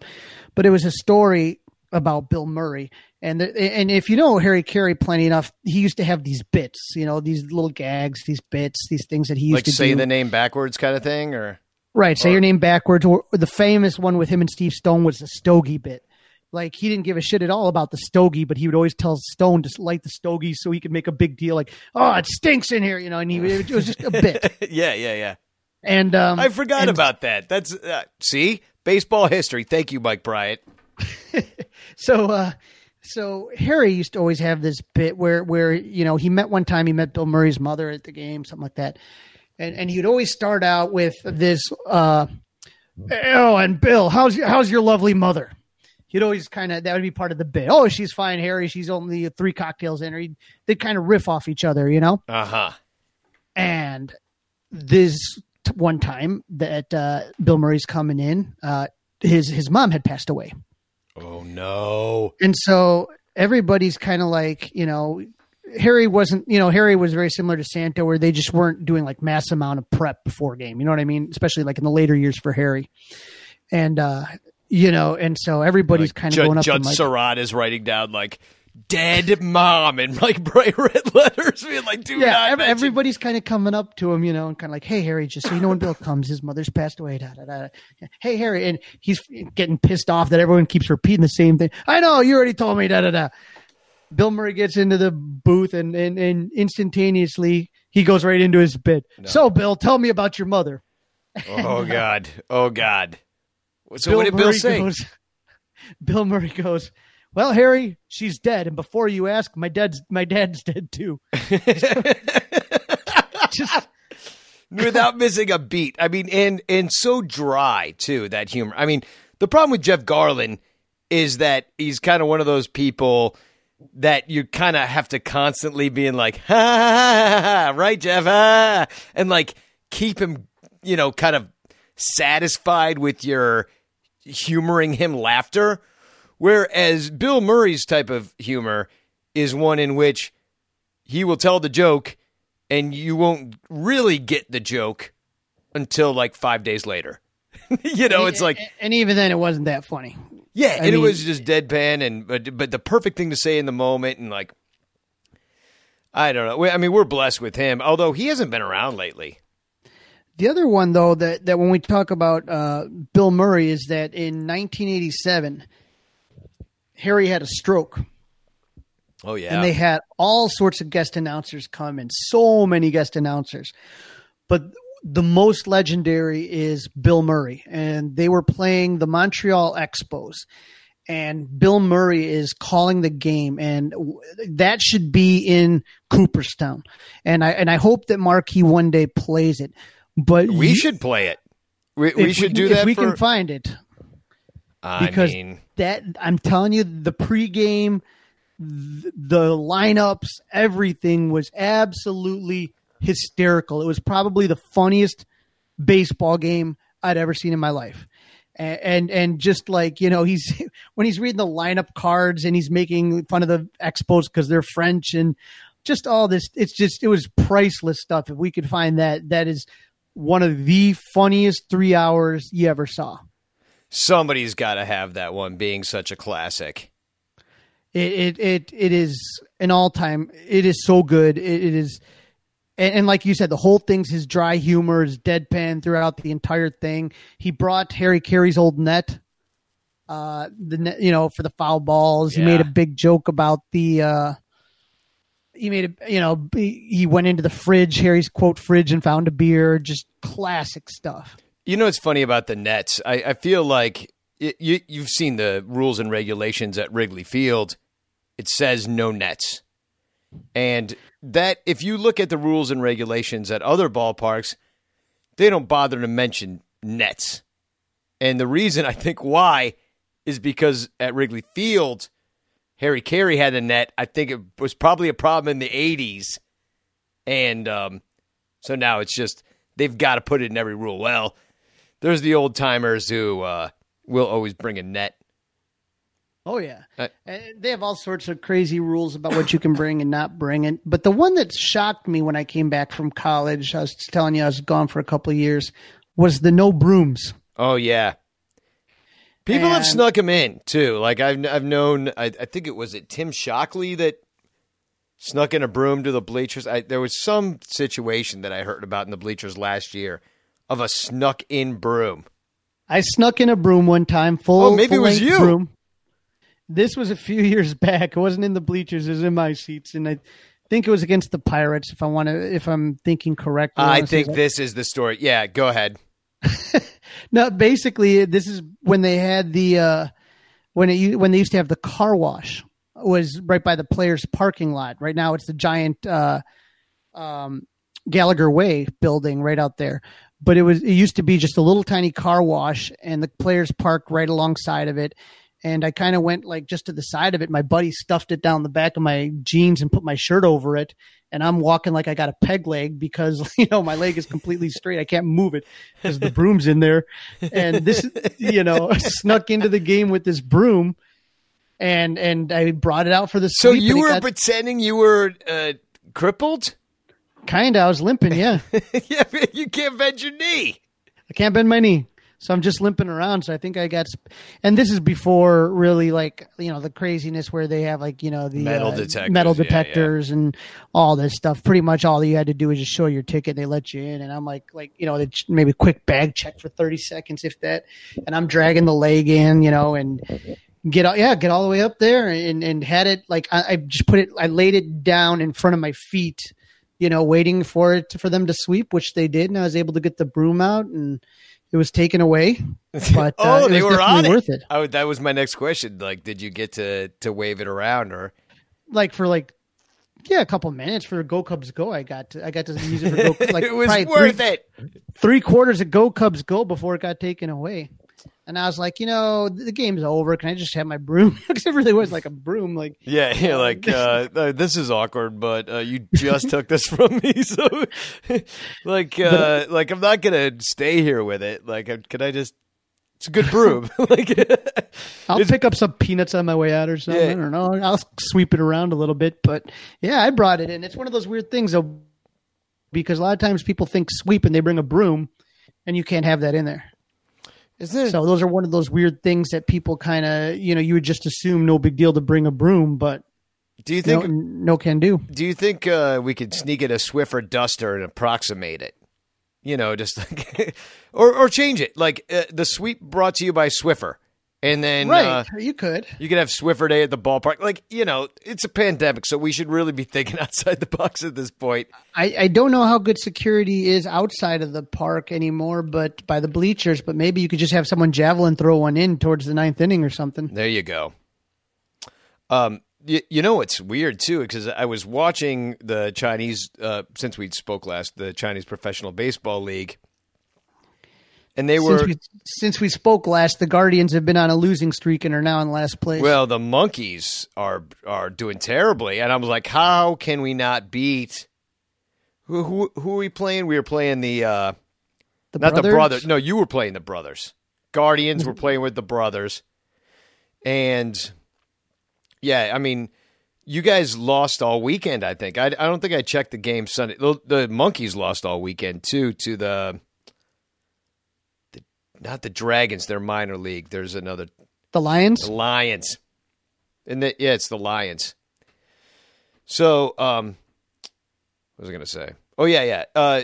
But it was a story about Bill Murray, and the, and if you know Harry Carey plenty enough, he used to have these bits, you know, these little gags, these bits, these things that he used like to say do. The name backwards kind of thing, or. Right, say your name backwards. Or the famous one with him and Steve Stone was the stogie bit. Like, he didn't give a shit at all about the stogie, but he would always tell Stone to light the stogie so he could make a big deal, like, oh, it stinks in here, you know, and he, it was just a bit. yeah, yeah, yeah. And um, I forgot and, about that. That's uh, see? Baseball history. Thank you, Mike Bryant. so, uh, so Harry used to always have this bit where, where, you know, he met one time, he met Bill Murray's mother at the game, something like that. And and he'd always start out with this, uh, oh, and Bill, how's your, how's your lovely mother? He'd always kind of, that would be part of the bit. Oh, she's fine, Harry. She's only three cocktails in her. He'd, they'd kind of riff off each other, you know? Uh-huh. And this t- one time that uh, Bill Murray's coming in, uh, his his mom had passed away. Oh, no. And so everybody's kind of like, you know, Harry wasn't, you know, Harry was very similar to Santo where they just weren't doing like mass amount of prep before game. You know what I mean? Especially like in the later years for Harry. And, uh, you know, and so everybody's like kind of J- going up. Judd like, Surratt is writing down like dead mom and like bright red letters. Being like, dude, yeah, ev- everybody's kind of coming up to him, you know, and kind of like, hey, Harry, just so you know, when Bill comes, his mother's passed away. Da, da, da. Hey, Harry. And he's getting pissed off that everyone keeps repeating the same thing. I know you already told me da, da, da. Bill Murray gets into the booth and, and, and instantaneously he goes right into his bit. No. So, Bill, tell me about your mother. Oh, God. Oh, God. So Bill what did Murray Bill say? Goes, Bill Murray goes, well, Harry, she's dead. And before you ask, my dad's my dad's dead, too. Just, without missing a beat. I mean, and, and so dry, too, that humor. I mean, the problem with Jeff Garlin is that he's kind of one of those people – that you kind of have to constantly be in like, ha, ha, ha, ha, right, Jeff? Ha, and like keep him, you know, kind of satisfied with your humoring him laughter. Whereas Bill Murray's type of humor is one in which he will tell the joke and you won't really get the joke until like five days later. You know, it's like, and even then it wasn't that funny. Yeah, and it was just deadpan, and but, but the perfect thing to say in the moment, and like, I don't know. I mean, we're blessed with him, although he hasn't been around lately. The other one, though, that, that when we talk about uh, Bill Murray is that in nineteen eighty-seven, Harry had a stroke. Oh, yeah. And they had all sorts of guest announcers come and so many guest announcers. But the most legendary is Bill Murray. And they were playing the Montreal Expos. And Bill Murray is calling the game, and that should be in Cooperstown. And I and I hope that Marquee one day plays it. But we you, should play it. We, we should we, do if that. If we for... can find it, I because mean... that I'm telling you, the pregame, the lineups, everything was absolutely hysterical. It was probably the funniest baseball game I'd ever seen in my life. And, and and just like, you know, he's when he's reading the lineup cards and he's making fun of the Expos because they're French and just all this. It's just it was priceless stuff. If we could find that, that is one of the funniest three hours you ever saw. Somebody's got to have that one being such a classic. It it it, it is an all time. It is so good. It, it is. And, and like you said, the whole thing's his dry humor, his deadpan throughout the entire thing. He brought Harry Carey's old net, uh, the net, you know, for the foul balls. Yeah. He made a big joke about the. Uh, he made a, you know, he went into the fridge, Harry's quote fridge, and found a beer. Just classic stuff. You know, what's funny about the nets. I, I feel like it, you you've seen the rules and regulations at Wrigley Field. It says no nets. And that if you look at the rules and regulations at other ballparks, they don't bother to mention nets. And the reason I think why is because at Wrigley Field, Harry Carey had a net. I think it was probably a problem in the eighties. And um, so now it's just they've got to put it in every rule. Well, there's the old timers who uh, will always bring a net. Oh, yeah. Uh, they have all sorts of crazy rules about what you can bring and not bring. And, but the one that shocked me when I came back from college, I was telling you I was gone for a couple of years, was the no brooms. Oh, yeah. People and, have snuck them in, too. Like, I've I've known, I, I think it was it Tim Shockley that snuck in a broom to the bleachers. I, there was some situation that I heard about in the bleachers last year of a snuck-in broom. I snuck in a broom one time, full Oh, maybe full it was you. Broom. This was a few years back. It wasn't in the bleachers. It was in my seats, and I think it was against the Pirates. If I want to, if I'm thinking correctly, I think that. This is the story. Yeah, go ahead. No, basically, this is when they had the uh, when it when they used to have the car wash was right by the players' parking lot. Right now, it's the giant uh, um, Gallagher Way building right out there. But it was it used to be just a little tiny car wash, and the players parked right alongside of it. And I kind of went like just to the side of it. My buddy stuffed it down the back of my jeans and put my shirt over it. And I'm walking like I got a peg leg because, you know, my leg is completely straight. I can't move it because the broom's in there. And this, you know, snuck into the game with this broom and, and I brought it out for the sweep. So you were got... pretending you were uh, crippled? Kind of. I was limping, yeah. Yeah, you can't bend your knee. I can't bend my knee. So I'm just limping around. So I think I got, sp- and this is before really like, you know, the craziness where they have like, you know, the metal uh, detectors, metal detectors yeah, yeah. and all this stuff. Pretty much all you had to do is just show your ticket. They let you in. And I'm like, like, you know, they ch- maybe quick bag check for thirty seconds, if that, and I'm dragging the leg in, you know, and get all, yeah, get all the way up there and, and had it like, I, I just put it, I laid it down in front of my feet, you know, waiting for it, for them to sweep, which they did. And I was able to get the broom out and, it was taken away, but oh, uh, it they was were definitely on it. Worth it. Oh, that was my next question. Like, did you get to, to wave it around or like for like, yeah, a couple minutes for Go Cubs Go. I got to, I got to use it for Go Cubs. Like, it was worth three, it. Three quarters of Go Cubs Go before it got taken away. And I was like, you know, the game's over. Can I just have my broom? Because it really was like a broom. Like, yeah, yeah, like uh, this is awkward, but uh, you just took this from me, so like, uh, like I'm not gonna stay here with it. Like, can I just? It's a good broom. Like, I'll pick up some peanuts on my way out or something. Yeah. I don't know. I'll sweep it around a little bit, but yeah, I brought it in. It's one of those weird things, though, because a lot of times people think sweep and they bring a broom, and you can't have that in there. Is there... So those are one of those weird things that people kind of, you know, you would just assume no big deal to bring a broom, but do you think no, no can do? Do you think uh, we could sneak in a Swiffer duster and approximate it? You know, just like or or change it like uh, the sweep brought to you by Swiffer, And then right. uh, you could you could have Swiffer Day at the ballpark. Like, you know, it's a pandemic, so we should really be thinking outside the box at this point. I, I don't know how good security is outside of the park anymore, but by the bleachers. But maybe you could just have someone javelin throw one in towards the ninth inning or something. There you go. Um, you, you know, it's weird, too, because I was watching the Chinese uh, since we spoke last, the Chinese Professional Baseball League. And they were since we, since we spoke last, the Guardians have been on a losing streak and are now in last place. Well, the Monkeys are are doing terribly, and I was like, "How can we not beat? Who who who are we playing? We were playing the uh, the not brothers? the brothers. No, you were playing the Brothers. Guardians were playing with the Brothers, and yeah, I mean, you guys lost all weekend. I think I I don't think I checked the game Sunday. The, the Monkeys lost all weekend too to the. Not the Dragons, they're minor league. There's another. The Lions? The Lions. And the, yeah, it's the Lions. So, um, what was I going to say? Oh, yeah, yeah. Uh,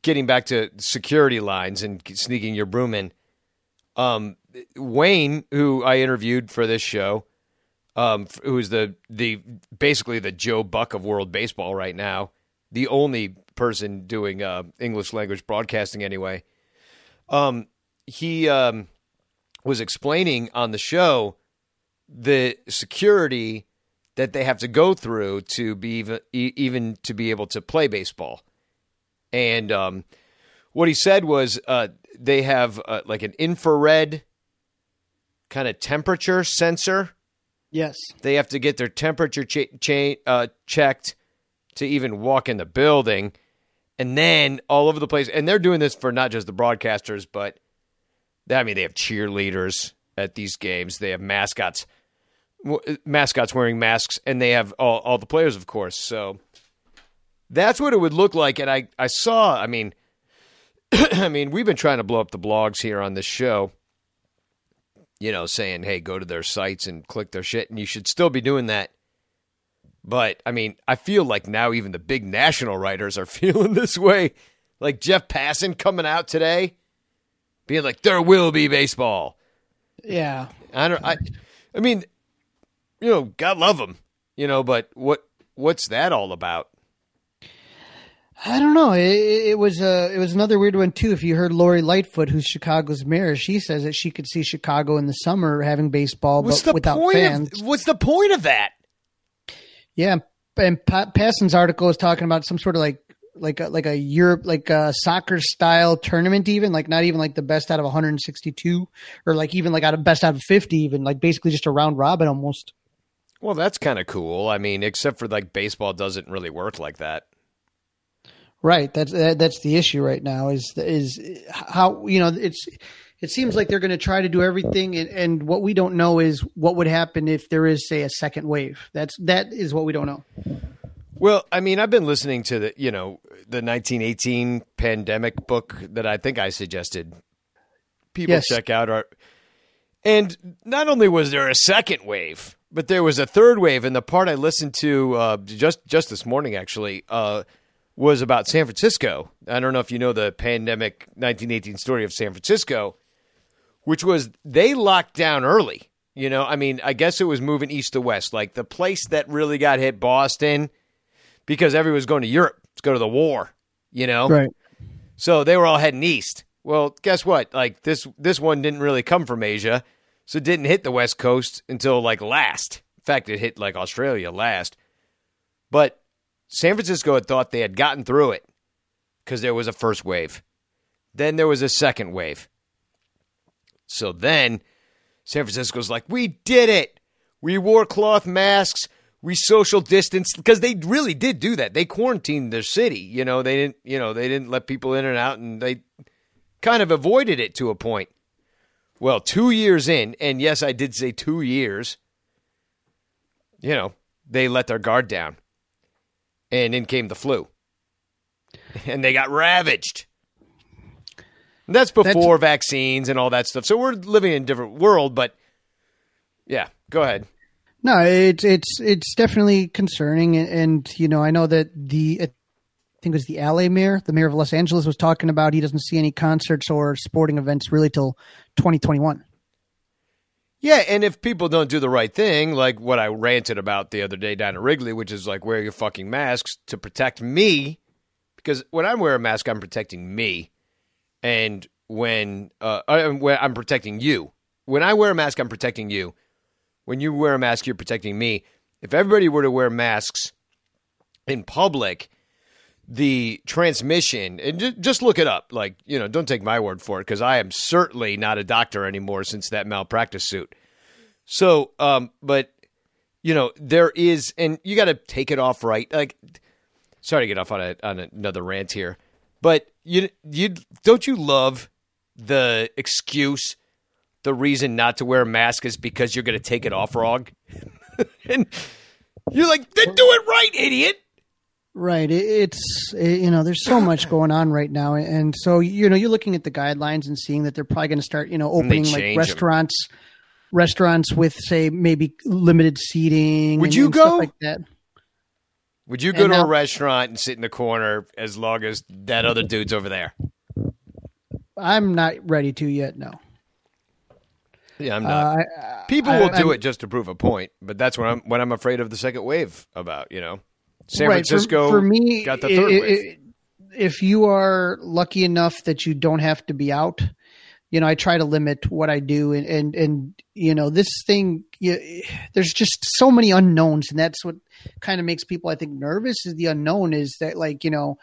getting back to security lines and sneaking your broom in. Um, Wayne, who I interviewed for this show, um, who is the, the basically the Joe Buck of world baseball right now, the only person doing uh, English language broadcasting anyway. Um, he um, was explaining on the show the security that they have to go through to be even, even to be able to play baseball. And um, what he said was uh, they have uh, like an infrared kind of temperature sensor. Yes. They have to get their temperature che- che- uh, checked to even walk in the building. And then all over the place, and they're doing this for not just the broadcasters, but I mean, they have cheerleaders at these games. They have mascots, mascots wearing masks, and they have all, all the players, of course. So that's what it would look like. And I, I saw, I mean, I mean, we've been trying to blow up the blogs here on this show, you know, saying, hey, go to their sites and click their shit, and you should still be doing that. But, I mean, I feel like now even the big national writers are feeling this way. Like Jeff Passan coming out today, being like, there will be baseball. Yeah. I don't. I, I mean, you know, God love him, you know, but what what's that all about? I don't know. It, it was a, it was another weird one, too. If you heard Lori Lightfoot, who's Chicago's mayor, she says that she could see Chicago in the summer having baseball what's but without fans. Of, what's the point of that? Yeah, and pa- Passan's article is talking about some sort of like like a, like a Europe like a soccer style tournament, even like not even like the best out of one hundred sixty-two, or like even like out of best out of fifty, even like basically just a round robin almost. Well, that's kind of cool. I mean, except for like baseball doesn't really work like that. Right. That's that's the issue right now. Is is how you know it's. It seems like they're going to try to do everything, and, and what we don't know is what would happen if there is, say, a second wave. That's that is what we don't know. Well, I mean, I've been listening to the you know the nineteen eighteen pandemic book that I think I suggested people yes. check out. Our, and not only was there a second wave, but there was a third wave. And the part I listened to uh, just just this morning actually uh, was about San Francisco. I don't know if you know the pandemic nineteen eighteen story of San Francisco. Which was they locked down early. You know, I mean, I guess it was moving east to west, like the place that really got hit, Boston, because everyone's going to Europe to go to the war, you know? Right. So they were all heading east. Well, guess what? Like this this one didn't really come from Asia, so it didn't hit the West Coast until like last. In fact, it hit like Australia last. But San Francisco had thought they had gotten through it because there was a first wave. Then there was a second wave. So then San Francisco's like, we did it. We wore cloth masks. We social distanced because they really did do that. They quarantined their city. You know, they didn't, you know, they didn't let people in and out, and they kind of avoided it to a point. Well, two years in, and yes, I did say two years, you know, they let their guard down, and in came the flu, and they got ravaged. That's before That's, vaccines and all that stuff. So we're living in a different world, but yeah, go ahead. No, it's it's it's definitely concerning, and, and you know, I know that the I think it was the L A mayor, the mayor of Los Angeles, was talking about he doesn't see any concerts or sporting events really till twenty twenty-one. Yeah, and if people don't do the right thing, like what I ranted about the other day down at Wrigley, which is like, wear your fucking masks to protect me, because when I wear a mask, I'm protecting me, and when uh, I'm protecting you. When I wear a mask, I'm protecting you. When you wear a mask, you're protecting me. If everybody were to wear masks in public, the transmission, and just look it up. Like, you know, don't take my word for it, because I am certainly not a doctor anymore since that malpractice suit. So, um, but, you know, there is, and you got to take it off right. Like, sorry to get off on a, on another rant here, but you you don't you love the excuse, the reason not to wear a mask is because you're going to take it off wrong? And you're like, then do it right, idiot. Right. It's, you know, there's so much going on right now. And so, you know, you're looking at the guidelines and seeing that they're probably going to start, you know, opening like restaurants, them. restaurants with, say, maybe limited seating. Would and, you and go stuff like that? Would you go and to now, a restaurant and sit in the corner as long as that other dude's over there? I'm not ready to yet. No. Yeah, I'm not. Uh, I, People I, will I, do I'm, it just to prove a point, but that's what I'm, what I'm afraid of the second wave about, you know. San right. Francisco for, for me, got the third it, wave. It, if you are lucky enough that you don't have to be out, you know, I try to limit what I do. And, and, and you know, this thing, you, there's just so many unknowns. And that's what kind of makes people, I think, nervous is the unknown is that, like, you know,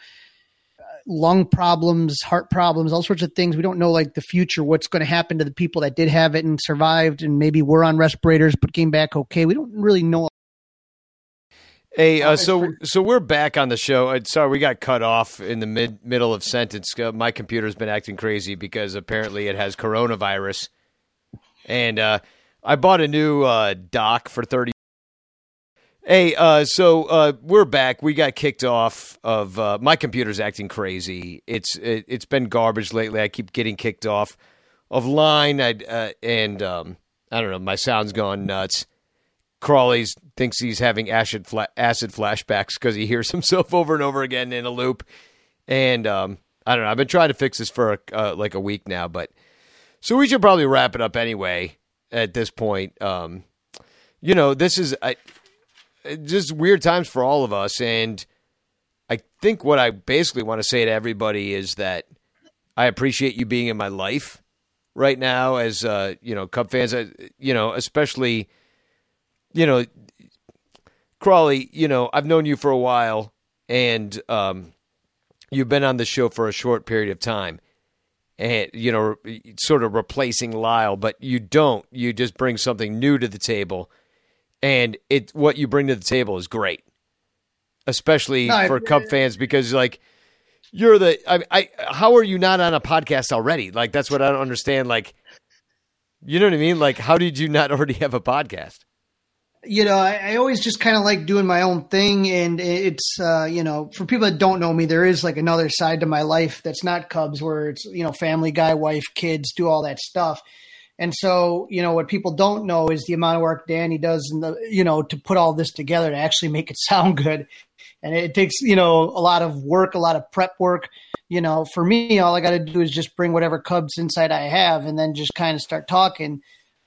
lung problems, heart problems, all sorts of things. We don't know, like, the future, what's going to happen to the people that did have it and survived and maybe were on respirators but came back okay. We don't really know. Hey, uh, so so we're back on the show. I'm sorry, we got cut off in the mid middle of sentence. Uh, my computer's been acting crazy because apparently it has coronavirus. And uh, I bought a new uh, dock for thirty. Hey, uh, so uh, we're back. We got kicked off of uh, my computer's acting crazy. It's it, it's been garbage lately. I keep getting kicked off of line. I uh, and um, I don't know. My sound's gone nuts. Crawley thinks he's having acid fla- acid flashbacks because he hears himself over and over again in a loop. And um, I don't know. I've been trying to fix this for uh, like a week now, but so we should probably wrap it up anyway at this point. Um, you know, this is I, just weird times for all of us. And I think what I basically want to say to everybody is that I appreciate you being in my life right now as, uh, you know, Cub fans, uh, you know, especially... You know, Crawley, you know, I've known you for a while, and um, you've been on the show for a short period of time, and, you know, sort of replacing Lyle, but you don't. You just bring something new to the table, and it what you bring to the table is great, especially no, for I, Cub fans, because, like, you're the I, – I, how are you not on a podcast already? Like, that's what I don't understand. Like, you know what I mean? Like, how did you not already have a podcast? You know, I, I always just kind of like doing my own thing. And it's, uh, you know, for people that don't know me, there is like another side to my life that's not Cubs where it's, you know, family guy, wife, kids, do all that stuff. And so, you know, what people don't know is the amount of work Danny does, in the, you know, to put all this together to actually make it sound good. And it takes, you know, a lot of work, a lot of prep work. You know, for me, all I got to do is just bring whatever Cubs insight I have and then just kind of start talking.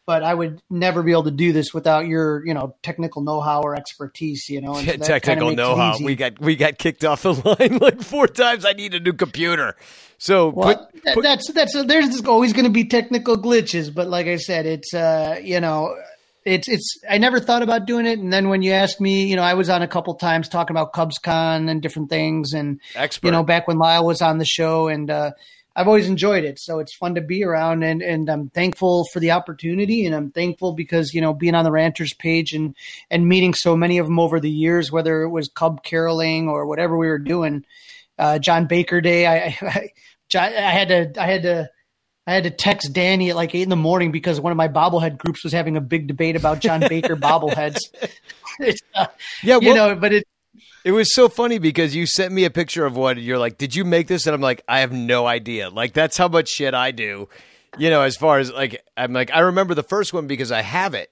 But I would never be able to do this without your, you know, technical know-how or expertise, you know. And so that technical know-how. We got we got kicked off the line like four times. I need a new computer. So well, put, put- that's that's uh, there's always going to be technical glitches. But like I said, it's uh, you know, it's it's I never thought about doing it. And then when you asked me, you know, I was on a couple times talking about CubsCon and different things, and Expert. You know, back when Lyle was on the show, and uh, I've always enjoyed it. So it's fun to be around, and, and I'm thankful for the opportunity, and I'm thankful because, you know, being on the Ranters page and, and meeting so many of them over the years, whether it was Cub caroling or whatever we were doing, uh, John Baker Day, I, I, John, I had to, I had to, I had to text Danny at like eight in the morning because one of my bobblehead groups was having a big debate about John Baker bobbleheads. It's, uh, yeah. Well, you know, but it, It was so funny because you sent me a picture of one and you're like, did you make this? And I'm like, I have no idea. Like, that's how much shit I do. You know, as far as like, I'm like, I remember the first one because I have it.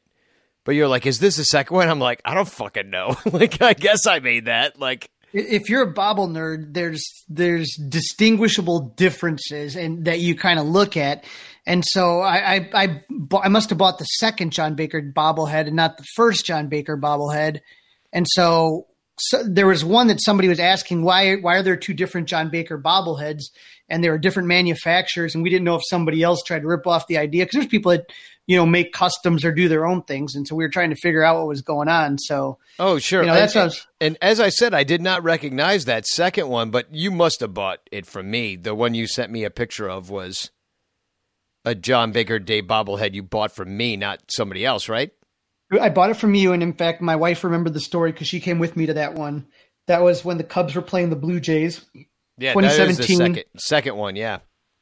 But you're like, is this the second one? I'm like, I don't fucking know. Like, I guess I made that. Like, If you're a bobble nerd, there's there's distinguishable differences and that you kind of look at. And so I I, I, I must have bought the second John Baker bobblehead and not the first John Baker bobblehead. And so, so there was one that somebody was asking, why why are there two different John Baker bobbleheads? And there were different manufacturers, and we didn't know if somebody else tried to rip off the idea, because there's people that, you know, make customs or do their own things. And so we were trying to figure out what was going on. So, oh, sure. You know, that's and, was, and as I said, I did not recognize that second one, but you must have bought it from me. The one you sent me a picture of was a John Baker Day bobblehead you bought from me, not somebody else, right? I bought it from you. And in fact, my wife remembered the story because she came with me to that one. That was when the Cubs were playing the Blue Jays. Yeah, twenty seventeen. That is the second, second one. Yeah.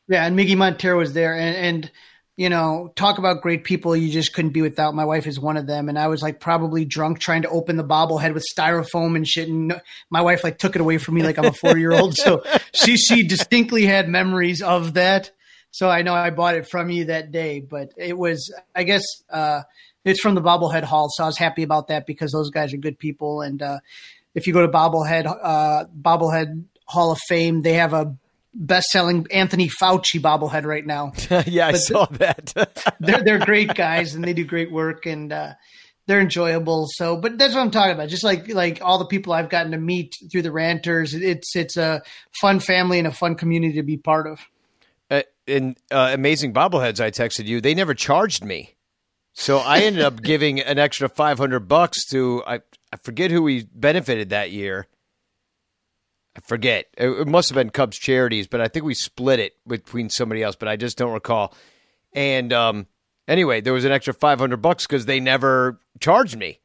Yeah. And Miggy Montero was there. And, and, you know, talk about great people you just couldn't be without. My wife is one of them. And I was like probably drunk trying to open the bobblehead with styrofoam and shit. And my wife like took it away from me like I'm a four-year-old. So she she distinctly had memories of that. So I know I bought it from you that day. But it was, I guess, uh, it's from the Bobblehead Hall. So I was happy about that because those guys are good people. And uh, if you go to Bobblehead, uh, Bobblehead Hall of Fame, they have a best-selling Anthony Fauci bobblehead right now. Yeah, I but saw that. they're they're great guys, and they do great work, and uh, they're enjoyable. So, but that's what I'm talking about. Just like like all the people I've gotten to meet through the Ranters, it's it's a fun family and a fun community to be part of. Uh, and uh, Amazing Bobbleheads, I texted you. They never charged me, so I ended up giving an extra five hundred bucks to I I forget who we benefited that year. I forget. It must have been Cubs Charities, but I think we split it between somebody else, but I just don't recall. And um, anyway, there was an extra five hundred bucks because they never charged me.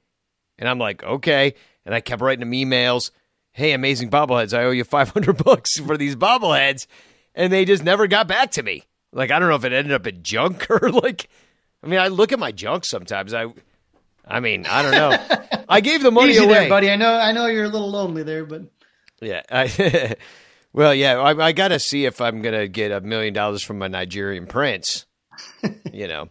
And I'm like, okay. And I kept writing them emails. Hey, Amazing Bobbleheads, I owe you five hundred bucks for these bobbleheads. And they just never got back to me. Like, I don't know if it ended up in junk or like, I mean, I look at my junk sometimes. I I mean, I don't know. I gave the money Easy away. There, buddy. I know, I know you're a little lonely there, but... Yeah. I, well, yeah, I, I got to see if I'm going to get a million dollars from my Nigerian prince, you know.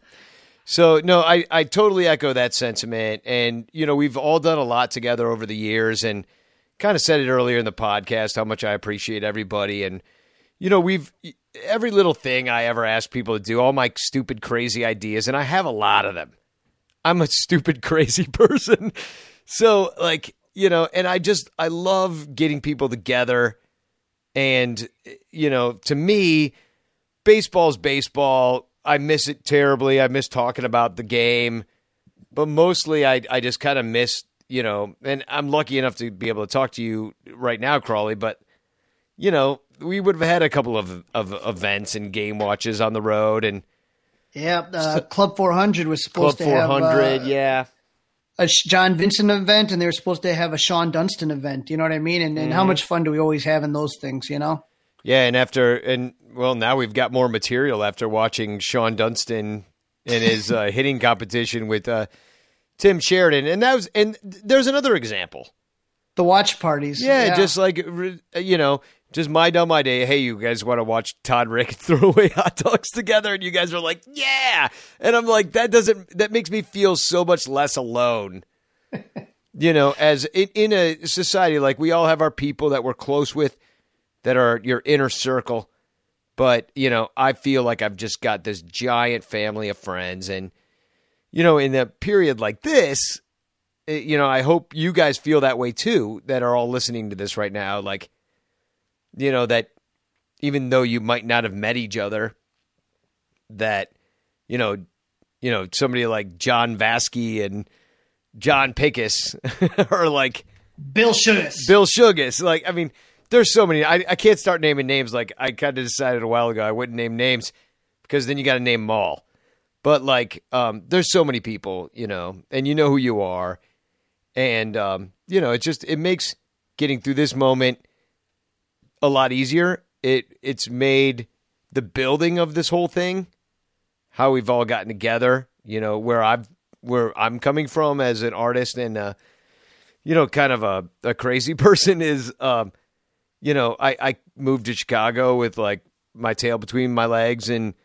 So, no, I, I totally echo that sentiment. And, you know, we've all done a lot together over the years and kind of said it earlier in the podcast, how much I appreciate everybody. And, you know, we've every little thing I ever ask people to do, all my stupid, crazy ideas, and I have a lot of them. I'm a stupid, crazy person. So, like, you know, and I just, I love getting people together. And, you know, to me, baseball's baseball. I miss it terribly. I miss talking about the game. But mostly I, I just kind of miss, you know, and I'm lucky enough to be able to talk to you right now, Crawley. But, you know, we would have had a couple of, of events and game watches on the road. And yeah, uh, Club four hundred was supposed Club to have. Club four hundred, uh, yeah. A John Vincent event, and they were supposed to have a Sean Dunston event. You know what I mean? And, and mm. how much fun do we always have in those things, you know? Yeah. And after, and well, now we've got more material after watching Sean Dunston in his uh, hitting competition with uh, Tim Sheridan. And that was, and there's another example. The watch parties. Yeah. yeah. Just like, you know, just my dumb idea. Hey, you guys want to watch Todd Ricketts throw away hot dogs together? And you guys are like, yeah. And I'm like, that doesn't, that makes me feel so much less alone, you know, as in, in a society, like we all have our people that we're close with that are your inner circle. But, you know, I feel like I've just got this giant family of friends. And, you know, in a period like this, you know, I hope you guys feel that way too, that are all listening to this right now. Like, you know, that even though you might not have met each other, that, you know, you know, somebody like John Vasky and John Pickus or like Bill Shugas, Bill Shugas. Like, I mean, there's so many, I, I can't start naming names. Like I kind of decided a while ago, I wouldn't name names because then you got to name them all. But like, um, there's so many people, you know, and you know who you are. And, um, you know, it just, it makes getting through this moment a lot easier. It it's made the building of this whole thing, how we've all gotten together, you know, where I've where I'm coming from as an artist and uh you know, kind of a, a crazy person is um you know, I, I moved to Chicago with like my tail between my legs and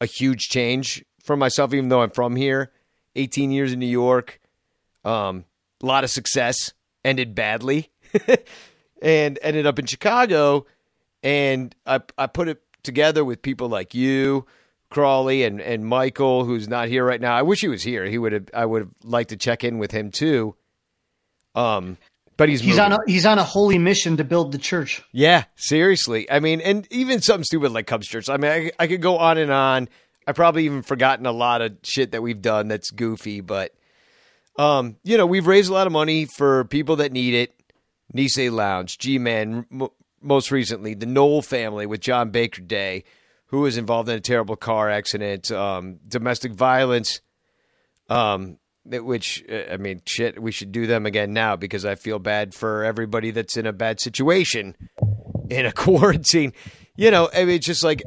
a huge change for myself, even though I'm from here. eighteen years in New York, um, a lot of success, ended badly. and ended up in Chicago. And I I put it together with people like you, Crawley, and, and Michael, who's not here right now. I wish he was here. He would have. I would have liked to check in with him too. Um, but he's he's moving. on a, he's on a holy mission to build the church. Yeah, seriously. I mean, and even something stupid like Cubs Church. I mean, I, I could go on and on. I probably even forgotten a lot of shit that we've done that's goofy, but um, you know, we've raised a lot of money for people that need it. Nisei Lounge, G-Man. M- most recently, the Knoll family with John Baker Day, who was involved in a terrible car accident, um, domestic violence, um, which, I mean, shit, we should do them again now because I feel bad for everybody that's in a bad situation in a quarantine. You know, I mean, it's just like,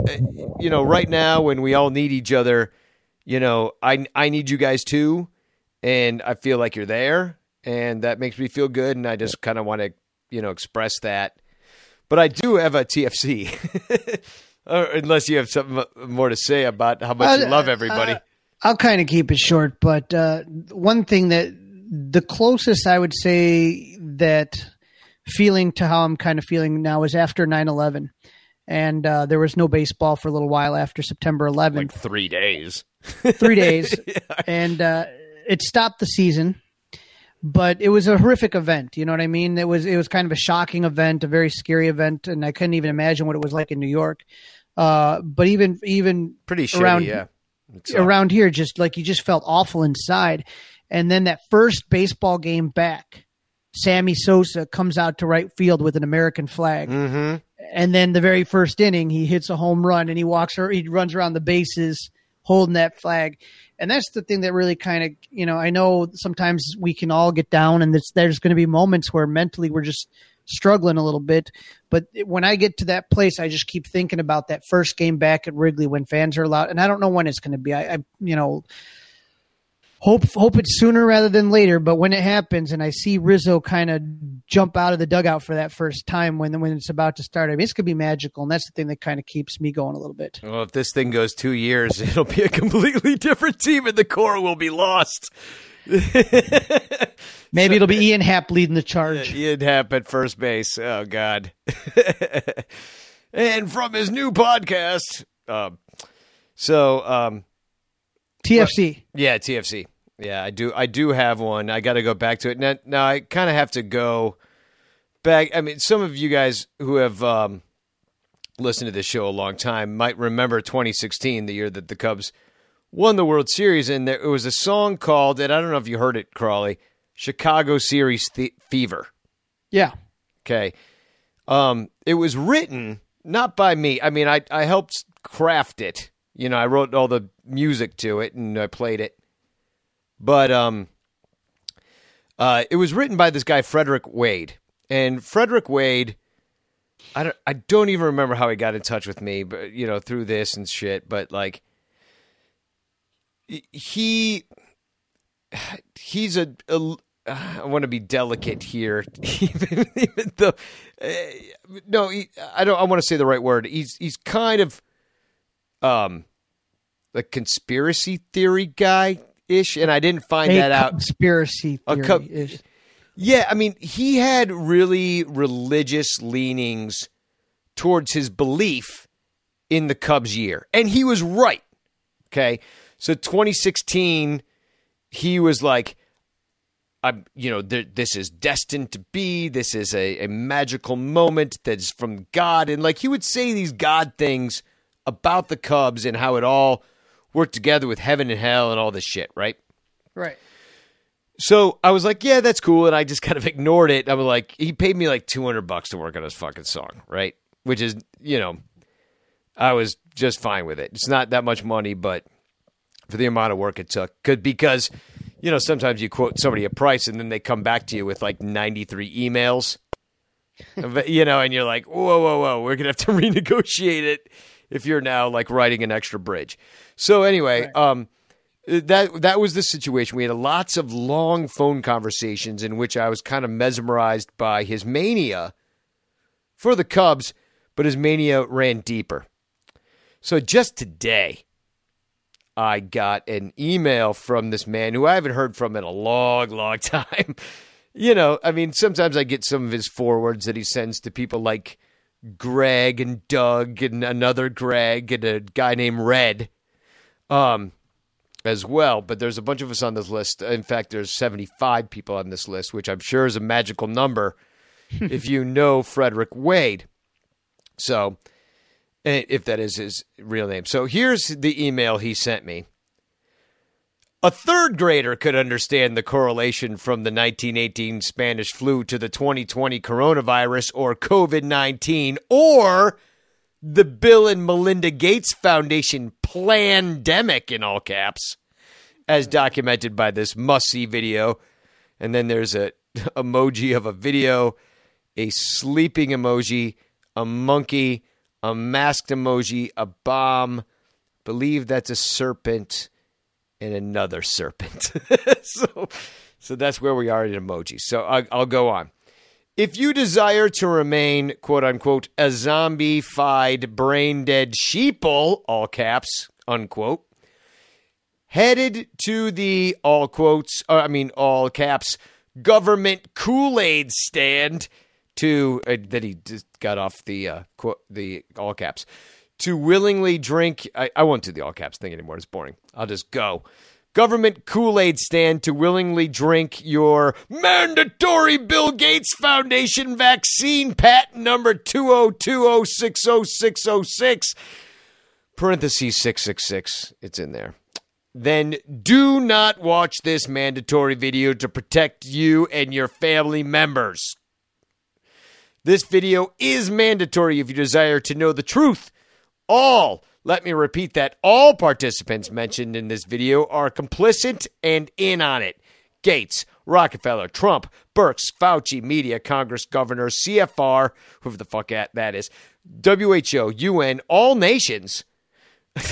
you know, right now when we all need each other, you know, I, I need you guys too. And I feel like you're there and that makes me feel good. And I just kind of want to, you know, express that. But I do have a T F C, unless you have something more to say about how much uh, you love everybody. Uh, I'll kind of keep it short, but uh, one thing that the closest I would say that feeling to how I'm kind of feeling now is after nine eleven. And uh, there was no baseball for a little while after September eleventh. Like three days. Three days. Yeah. And uh, it stopped the season. But it was a horrific event, you know what I mean? It was it was kind of a shocking event, a very scary event, and I couldn't even imagine what it was like in New York. Uh, but even even pretty around, shitty, yeah. Exactly. Around here, just like you just felt awful inside. And then that first baseball game back, Sammy Sosa comes out to right field with an American flag, mm-hmm. and then the very first inning, he hits a home run and he walks or he runs around the bases holding that flag. And that's the thing that really kind of, you know, I know sometimes we can all get down and this, there's going to be moments where mentally we're just struggling a little bit. But when I get to that place, I just keep thinking about that first game back at Wrigley when fans are allowed. And I don't know when it's going to be. I, I you know, hope hope it's sooner rather than later. But when it happens and I see Rizzo kind of jump out of the dugout for that first time when, when it's about to start, I mean, it's going to be magical. And that's the thing that kind of keeps me going a little bit. Well, if this thing goes two years, it'll be a completely different team and the core will be lost. Maybe so, it'll be Ian Happ leading the charge. Ian Happ at first base. Oh, God. And from his new podcast. Um, so, um, T F C. Well, yeah, T F C. Yeah, I do. I do have one. I got to go back to it. Now, now I kind of have to go back. I mean, some of you guys who have um, listened to this show a long time might remember twenty sixteen, the year that the Cubs won the World Series. And there, it was a song called, and I don't know if you heard it, Crawley, Chicago Series Th- Fever. Yeah. Okay. Um, it was written not by me. I mean, I, I helped craft it. You know, I wrote all the music to it and I played it. But um, uh, it was written by this guy, Frederick Wade. And Frederick Wade, I don't, I don't even remember how he got in touch with me, but, you know, through this and shit. But, like, he, he's a, a I want to be delicate here, even, even though, uh, no, he, I don't, I want to say the right word. He's, he's kind of, um, a conspiracy theory guy-ish, and I didn't find a that out. Conspiracy theory-ish. Yeah, I mean, he had really religious leanings towards his belief in the Cubs year, and he was right, okay? So twenty sixteen, he was like, I'm, you know, th- this is destined to be, this is a, a magical moment that's from God, and like he would say these God things about the Cubs and how it all worked together with heaven and hell and all this shit, right? Right. So I was like, yeah, that's cool. And I just kind of ignored it. I was like, he paid me like two hundred bucks to work on his fucking song, right? Which is, you know, I was just fine with it. It's not that much money, but for the amount of work it took, could because, you know, sometimes you quote somebody a price and then they come back to you with like ninety-three emails, you know, and you're like, whoa, whoa, whoa, we're going to have to renegotiate it. If you're now like writing an extra bridge. So anyway, right. um, that that was the situation. We had lots of long phone conversations in which I was kind of mesmerized by his mania for the Cubs, but his mania ran deeper. So just today, I got an email from this man who I haven't heard from in a long, long time. you know, I mean, sometimes I get some of his forwards that he sends to people like Greg and Doug and another Greg and a guy named Red um, as well. But there's a bunch of us on this list. In fact, there's seventy-five people on this list, which I'm sure is a magical number if you know Frederick Wade. So if that is his real name. So here's the email he sent me. A third grader could understand the correlation from the nineteen eighteen Spanish flu to the twenty twenty coronavirus or COVID nineteen or the Bill and Melinda Gates Foundation plandemic in all caps, as documented by this must-see video. And then there's a emoji of a video, a sleeping emoji, a monkey, a masked emoji, a bomb. I believe that's a serpent. And another serpent. so, so that's where we are in emojis. So I, I'll go on. If you desire to remain, quote unquote, a zombie-fied, brain-dead sheeple, all caps, unquote, headed to the all quotes, uh, I mean all caps, government Kool-Aid stand to uh, that he just got off the uh, quote, the all caps. To willingly drink, I, I won't do the all caps thing anymore. It's boring. I'll just go. Government Kool-Aid stand to willingly drink your mandatory Bill Gates Foundation vaccine patent number two oh two oh six oh six oh six, parentheses six six six. It's in there. Then do not watch this mandatory video to protect you and your family members. This video is mandatory if you desire to know the truth. All, let me repeat that, all participants mentioned in this video are complicit and in on it. Gates, Rockefeller, Trump, Birx, Fauci, media, Congress, governor, C F R, whoever the fuck that is, W H O, U N, all nations.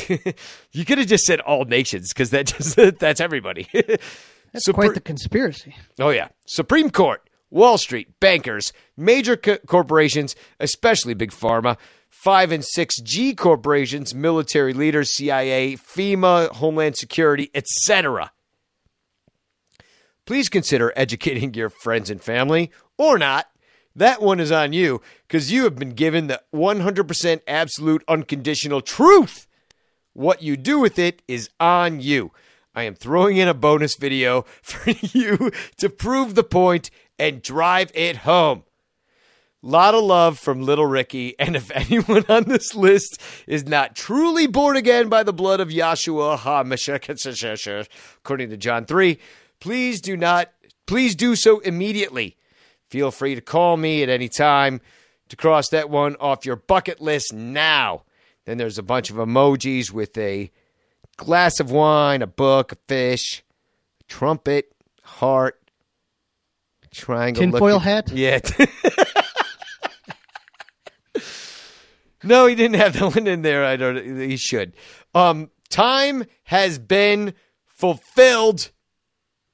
You could have just said all nations because that just, that's everybody. That's Supre- quite the conspiracy. Oh, yeah. Supreme Court, Wall Street, bankers, major co- corporations, especially Big Pharma, Five and six G corporations, military leaders, C I A, FEMA, Homeland Security, et cetera. Please consider educating your friends and family, or not. That one is on you, because you have been given the one hundred percent absolute unconditional truth. What you do with it is on you. I am throwing in a bonus video for you to prove the point and drive it home. Lot of love from Little Ricky, and if anyone on this list is not truly born again by the blood of Yahshua HaMashiach, according to John three, please do not, please do so immediately. Feel free to call me at any time to cross that one off your bucket list now. Then there's a bunch of emojis with a glass of wine, a book, a fish, a trumpet, heart, triangle. Tinfoil hat? Yeah. No, he didn't have that one in there. I don't. He should. Um, time has been fulfilled,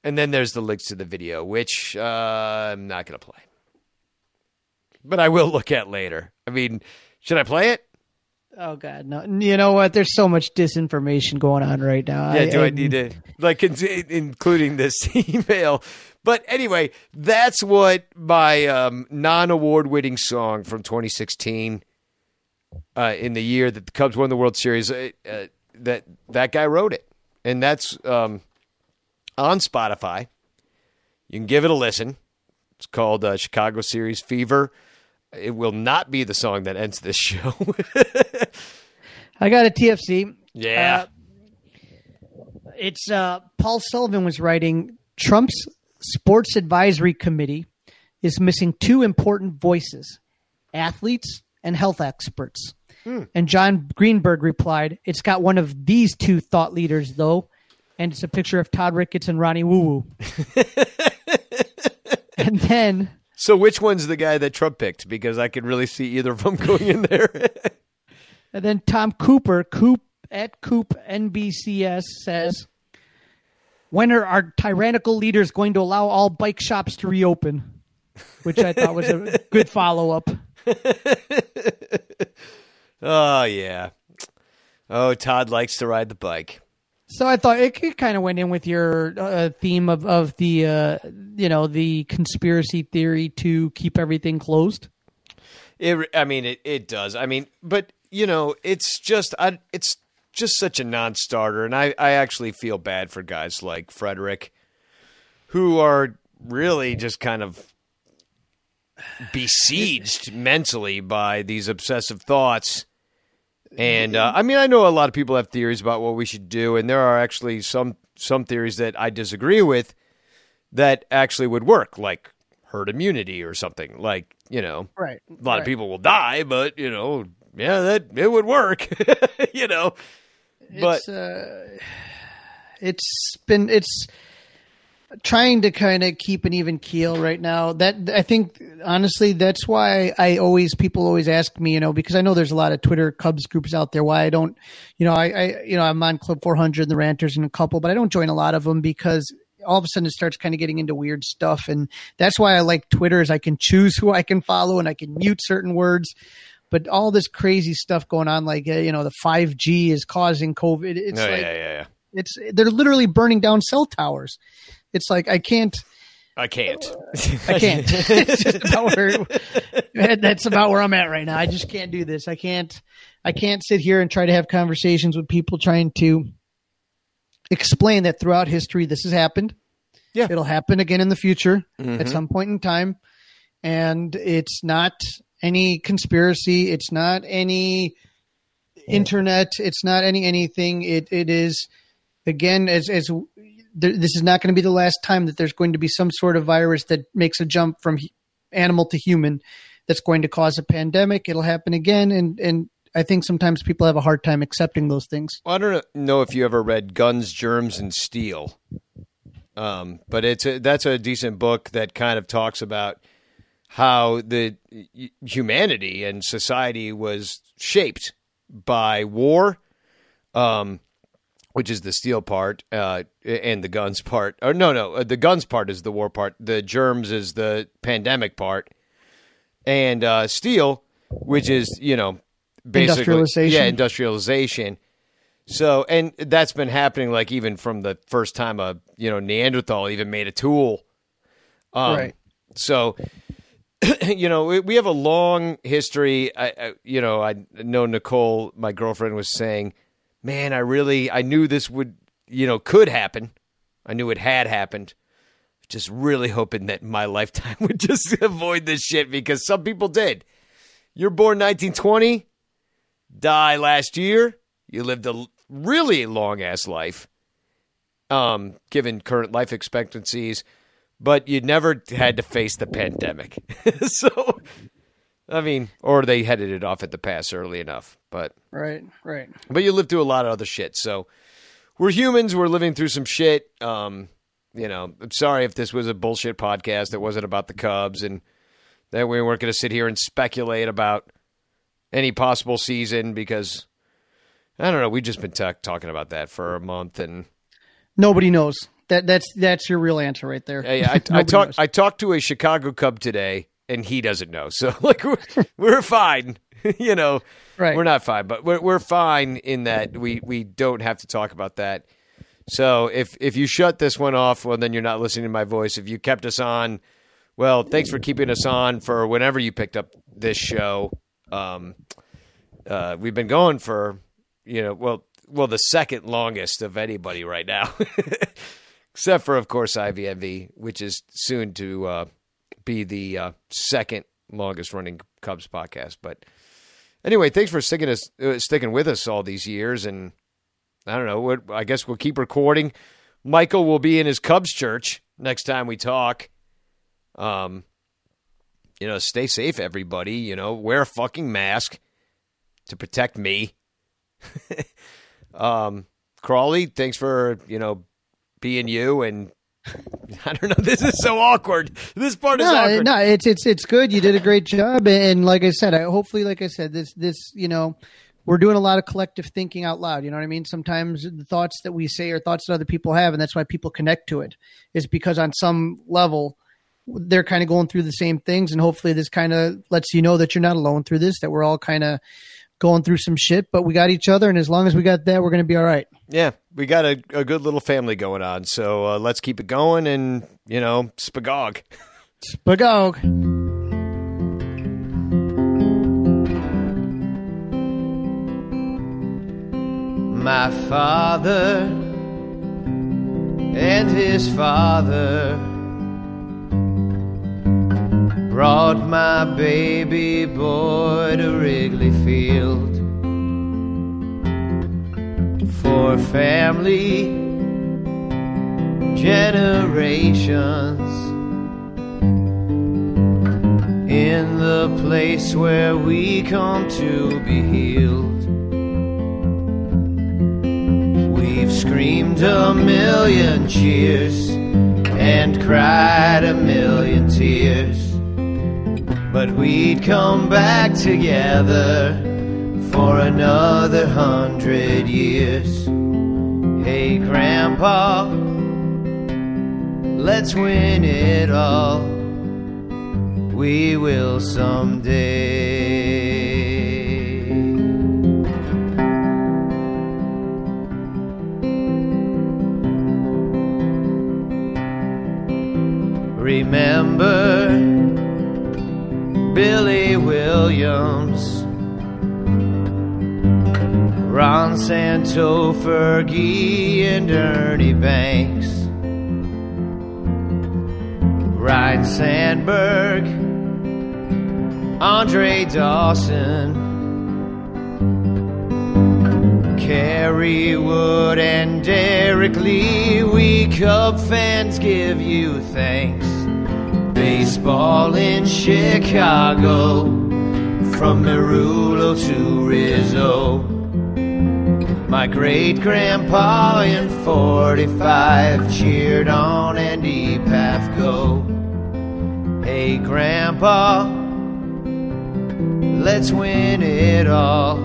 and then there's the links to the video, which uh, I'm not going to play, but I will look at later. I mean, should I play it? Oh God, no! You know what? There's so much disinformation going on right now. Yeah, I, do I, I need to like including this email? But anyway, that's what my um, non-award-winning song from twenty sixteen. Uh, in the year that the Cubs won the World Series, uh, uh, that that guy wrote it. And that's um, on Spotify. You can give it a listen. It's called uh, Chicago Series Fever. It will not be the song that ends this show. I got a T F C. Yeah. Uh, it's uh, Paul Sullivan was writing, Trump's Sports Advisory Committee is missing two important voices, athletes and health experts. Mm. And John Greenberg replied, it's got one of these two thought leaders, though, and it's a picture of Todd Ricketts and Ronnie Woo Woo. And then... So which one's the guy that Trump picked? Because I could really see either of them going in there. And then Tom Cooper, Coop at Coop N B C S, says, when are our tyrannical leaders going to allow all bike shops to reopen? Which I thought was a good follow-up. Oh, yeah. Oh, Todd likes to ride the bike. So I thought it, it kind of went in with your uh, theme of, of the, uh, you know, the conspiracy theory to keep everything closed. It, I mean, it, it does. I mean, but, you know, it's just I, it's just such a non-starter. And I, I actually feel bad for guys like Frederick, who are really just kind of besieged mentally by these obsessive thoughts. And, uh, I mean, I know a lot of people have theories about what we should do, and there are actually some some theories that I disagree with that actually would work, like herd immunity or something. Like, you know, right. a lot right. of people will die, but, you know, yeah, that it would work, you know. But it's, uh, it's been – it's trying to kind of keep an even keel right now. That I think, honestly, that's why I always, people always ask me, you know, because I know there's a lot of Twitter Cubs groups out there, why I don't, you know, I, I you know, I'm on Club four hundred and the Ranters and a couple, but I don't join a lot of them because all of a sudden it starts kind of getting into weird stuff. And that's why I like Twitter, is I can choose who I can follow and I can mute certain words. But all this crazy stuff going on, like, you know, the five G is causing COVID. It's oh, like, yeah, yeah, yeah. It's, they're literally burning down cell towers. It's like, I can't. I can't. I can't. It's just about where, that's about where I'm at right now. I just can't do this. I can't. I can't sit here and try to have conversations with people trying to explain that throughout history this has happened. Yeah, it'll happen again in the future mm-hmm. at some point in time, and it's not any conspiracy. It's not any internet. It's not any anything. It it is again as as. This is not going to be the last time that there's going to be some sort of virus that makes a jump from animal to human that's going to cause a pandemic. It'll happen again. And, and I think sometimes people have a hard time accepting those things. Well, I don't know if you ever read Guns, Germs, and Steel, um, but it's a, that's a decent book that kind of talks about how the humanity and society was shaped by war, um, which is the steel part uh, and the guns part. Or no, no, the guns part is the war part. The germs is the pandemic part. And uh, steel, which is, you know, basically. Industrialization. Yeah, industrialization. So, and that's been happening, like, even from the first time a, you know, Neanderthal even made a tool. Um, right. So, you know, we, we have a long history. I, I, you know, I know Nicole, my girlfriend, was saying, man, I really, I knew this would, you know, could happen. I knew it had happened. Just really hoping that my lifetime would just avoid this shit, because some people did. You're born nineteen twenty, die last year. You lived a really long-ass life, um, given current life expectancies, but you never had to face the pandemic. So, I mean, or they headed it off at the pass early enough. But right, right. But you live through a lot of other shit. So we're humans. We're living through some shit. Um, you know, I'm sorry if this was a bullshit podcast that wasn't about the Cubs, and that we weren't going to sit here and speculate about any possible season, because I don't know. We've just been t- talking about that for a month, and nobody knows. That that's that's your real answer right there. Yeah, yeah. I, I talked I talked to a Chicago Cub today, and he doesn't know. So like we're, we're fine. You know, right. We're not fine, but we're, we're fine in that we, we don't have to talk about that. So if, if you shut this one off, well, then you're not listening to my voice. If you kept us on, well, thanks for keeping us on for whenever you picked up this show. Um, uh, we've been going for, you know, well, well, the second longest of anybody right now, except for, of course, I V M V, which is soon to uh, be the uh, second longest running Cubs podcast. But anyway, thanks for sticking us, uh, sticking with us all these years, and I don't know. What, I guess we'll keep recording. Michael will be in his Cubs church next time we talk. Um, you know, stay safe, everybody. You know, wear a fucking mask to protect me. um, Crawley, thanks for, you know, being you, and I don't know. This is so awkward. This part no, is awkward. No, it's it's it's good. You did a great job, and like I said, I hopefully, like I said, this this you know, we're doing a lot of collective thinking out loud. You know what I mean? Sometimes the thoughts that we say are thoughts that other people have, and that's why people connect to it. Is because on some level, they're kind of going through the same things, and hopefully, this kind of lets you know that you're not alone through this. That we're all kind of going through some shit, but we got each other, and as long as we got that, we're going to be all right. Yeah, we got a, a good little family going on, so uh, let's keep it going and, you know, spagog. Spagog. My father and his father brought my baby boy to Wrigley Field for family generations in the place where we come to be healed. We've screamed a million cheers and cried a million tears, but we'd come back together for another hundred years. Hey, Grandpa, let's win it all. We will someday. Remember Billy Williams, Ron Santo, Fergie, and Ernie Banks, Ryan Sandberg, Andre Dawson, Kerry Wood, and Derek Lee. We Cub fans give you thanks. Baseball in Chicago, from Merulo to Rizzo. My great-grandpa in forty-five cheered on Andy Pafko. Hey, Grandpa, let's win it all.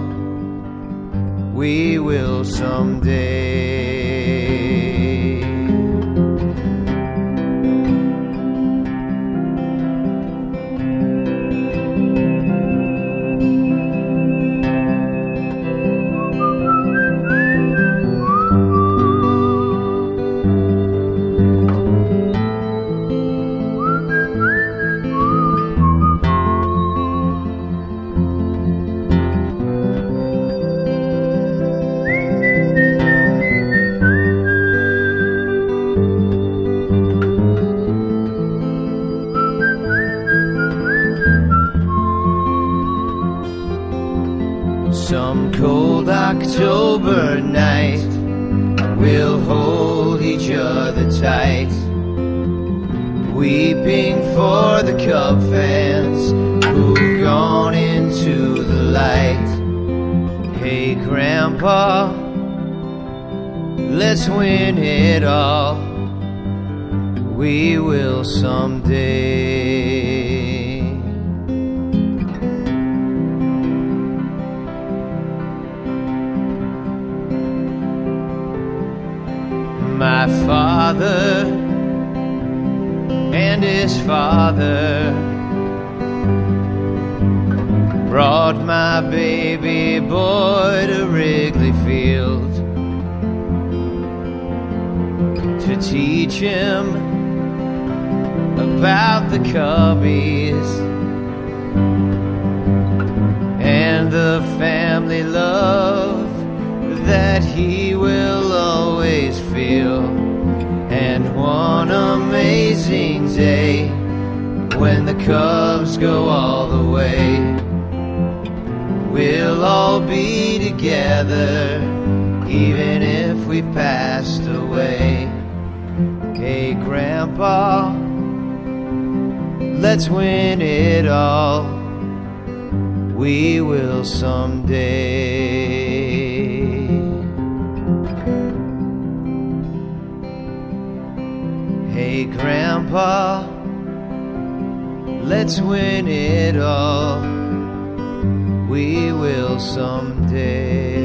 We will someday. October night, we'll hold each other tight, weeping for the Cub fans who've gone into the light. Hey, Grandpa, let's win it all. We will someday. My father and his father brought my baby boy to Wrigley Field to teach him about the Cubbies and the family love that he will always feel. And one amazing day, when the Cubs go all the way, we'll all be together, even if we've passed away. Hey, Grandpa, let's win it all. We will someday. Hey, Grandpa, let's win it all. We will someday.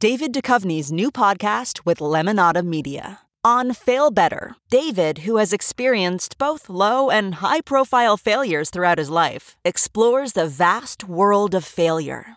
David Duchovny's new podcast with Lemonada Media. On Fail Better, David, who has experienced both low and high-profile failures throughout his life, explores the vast world of failure,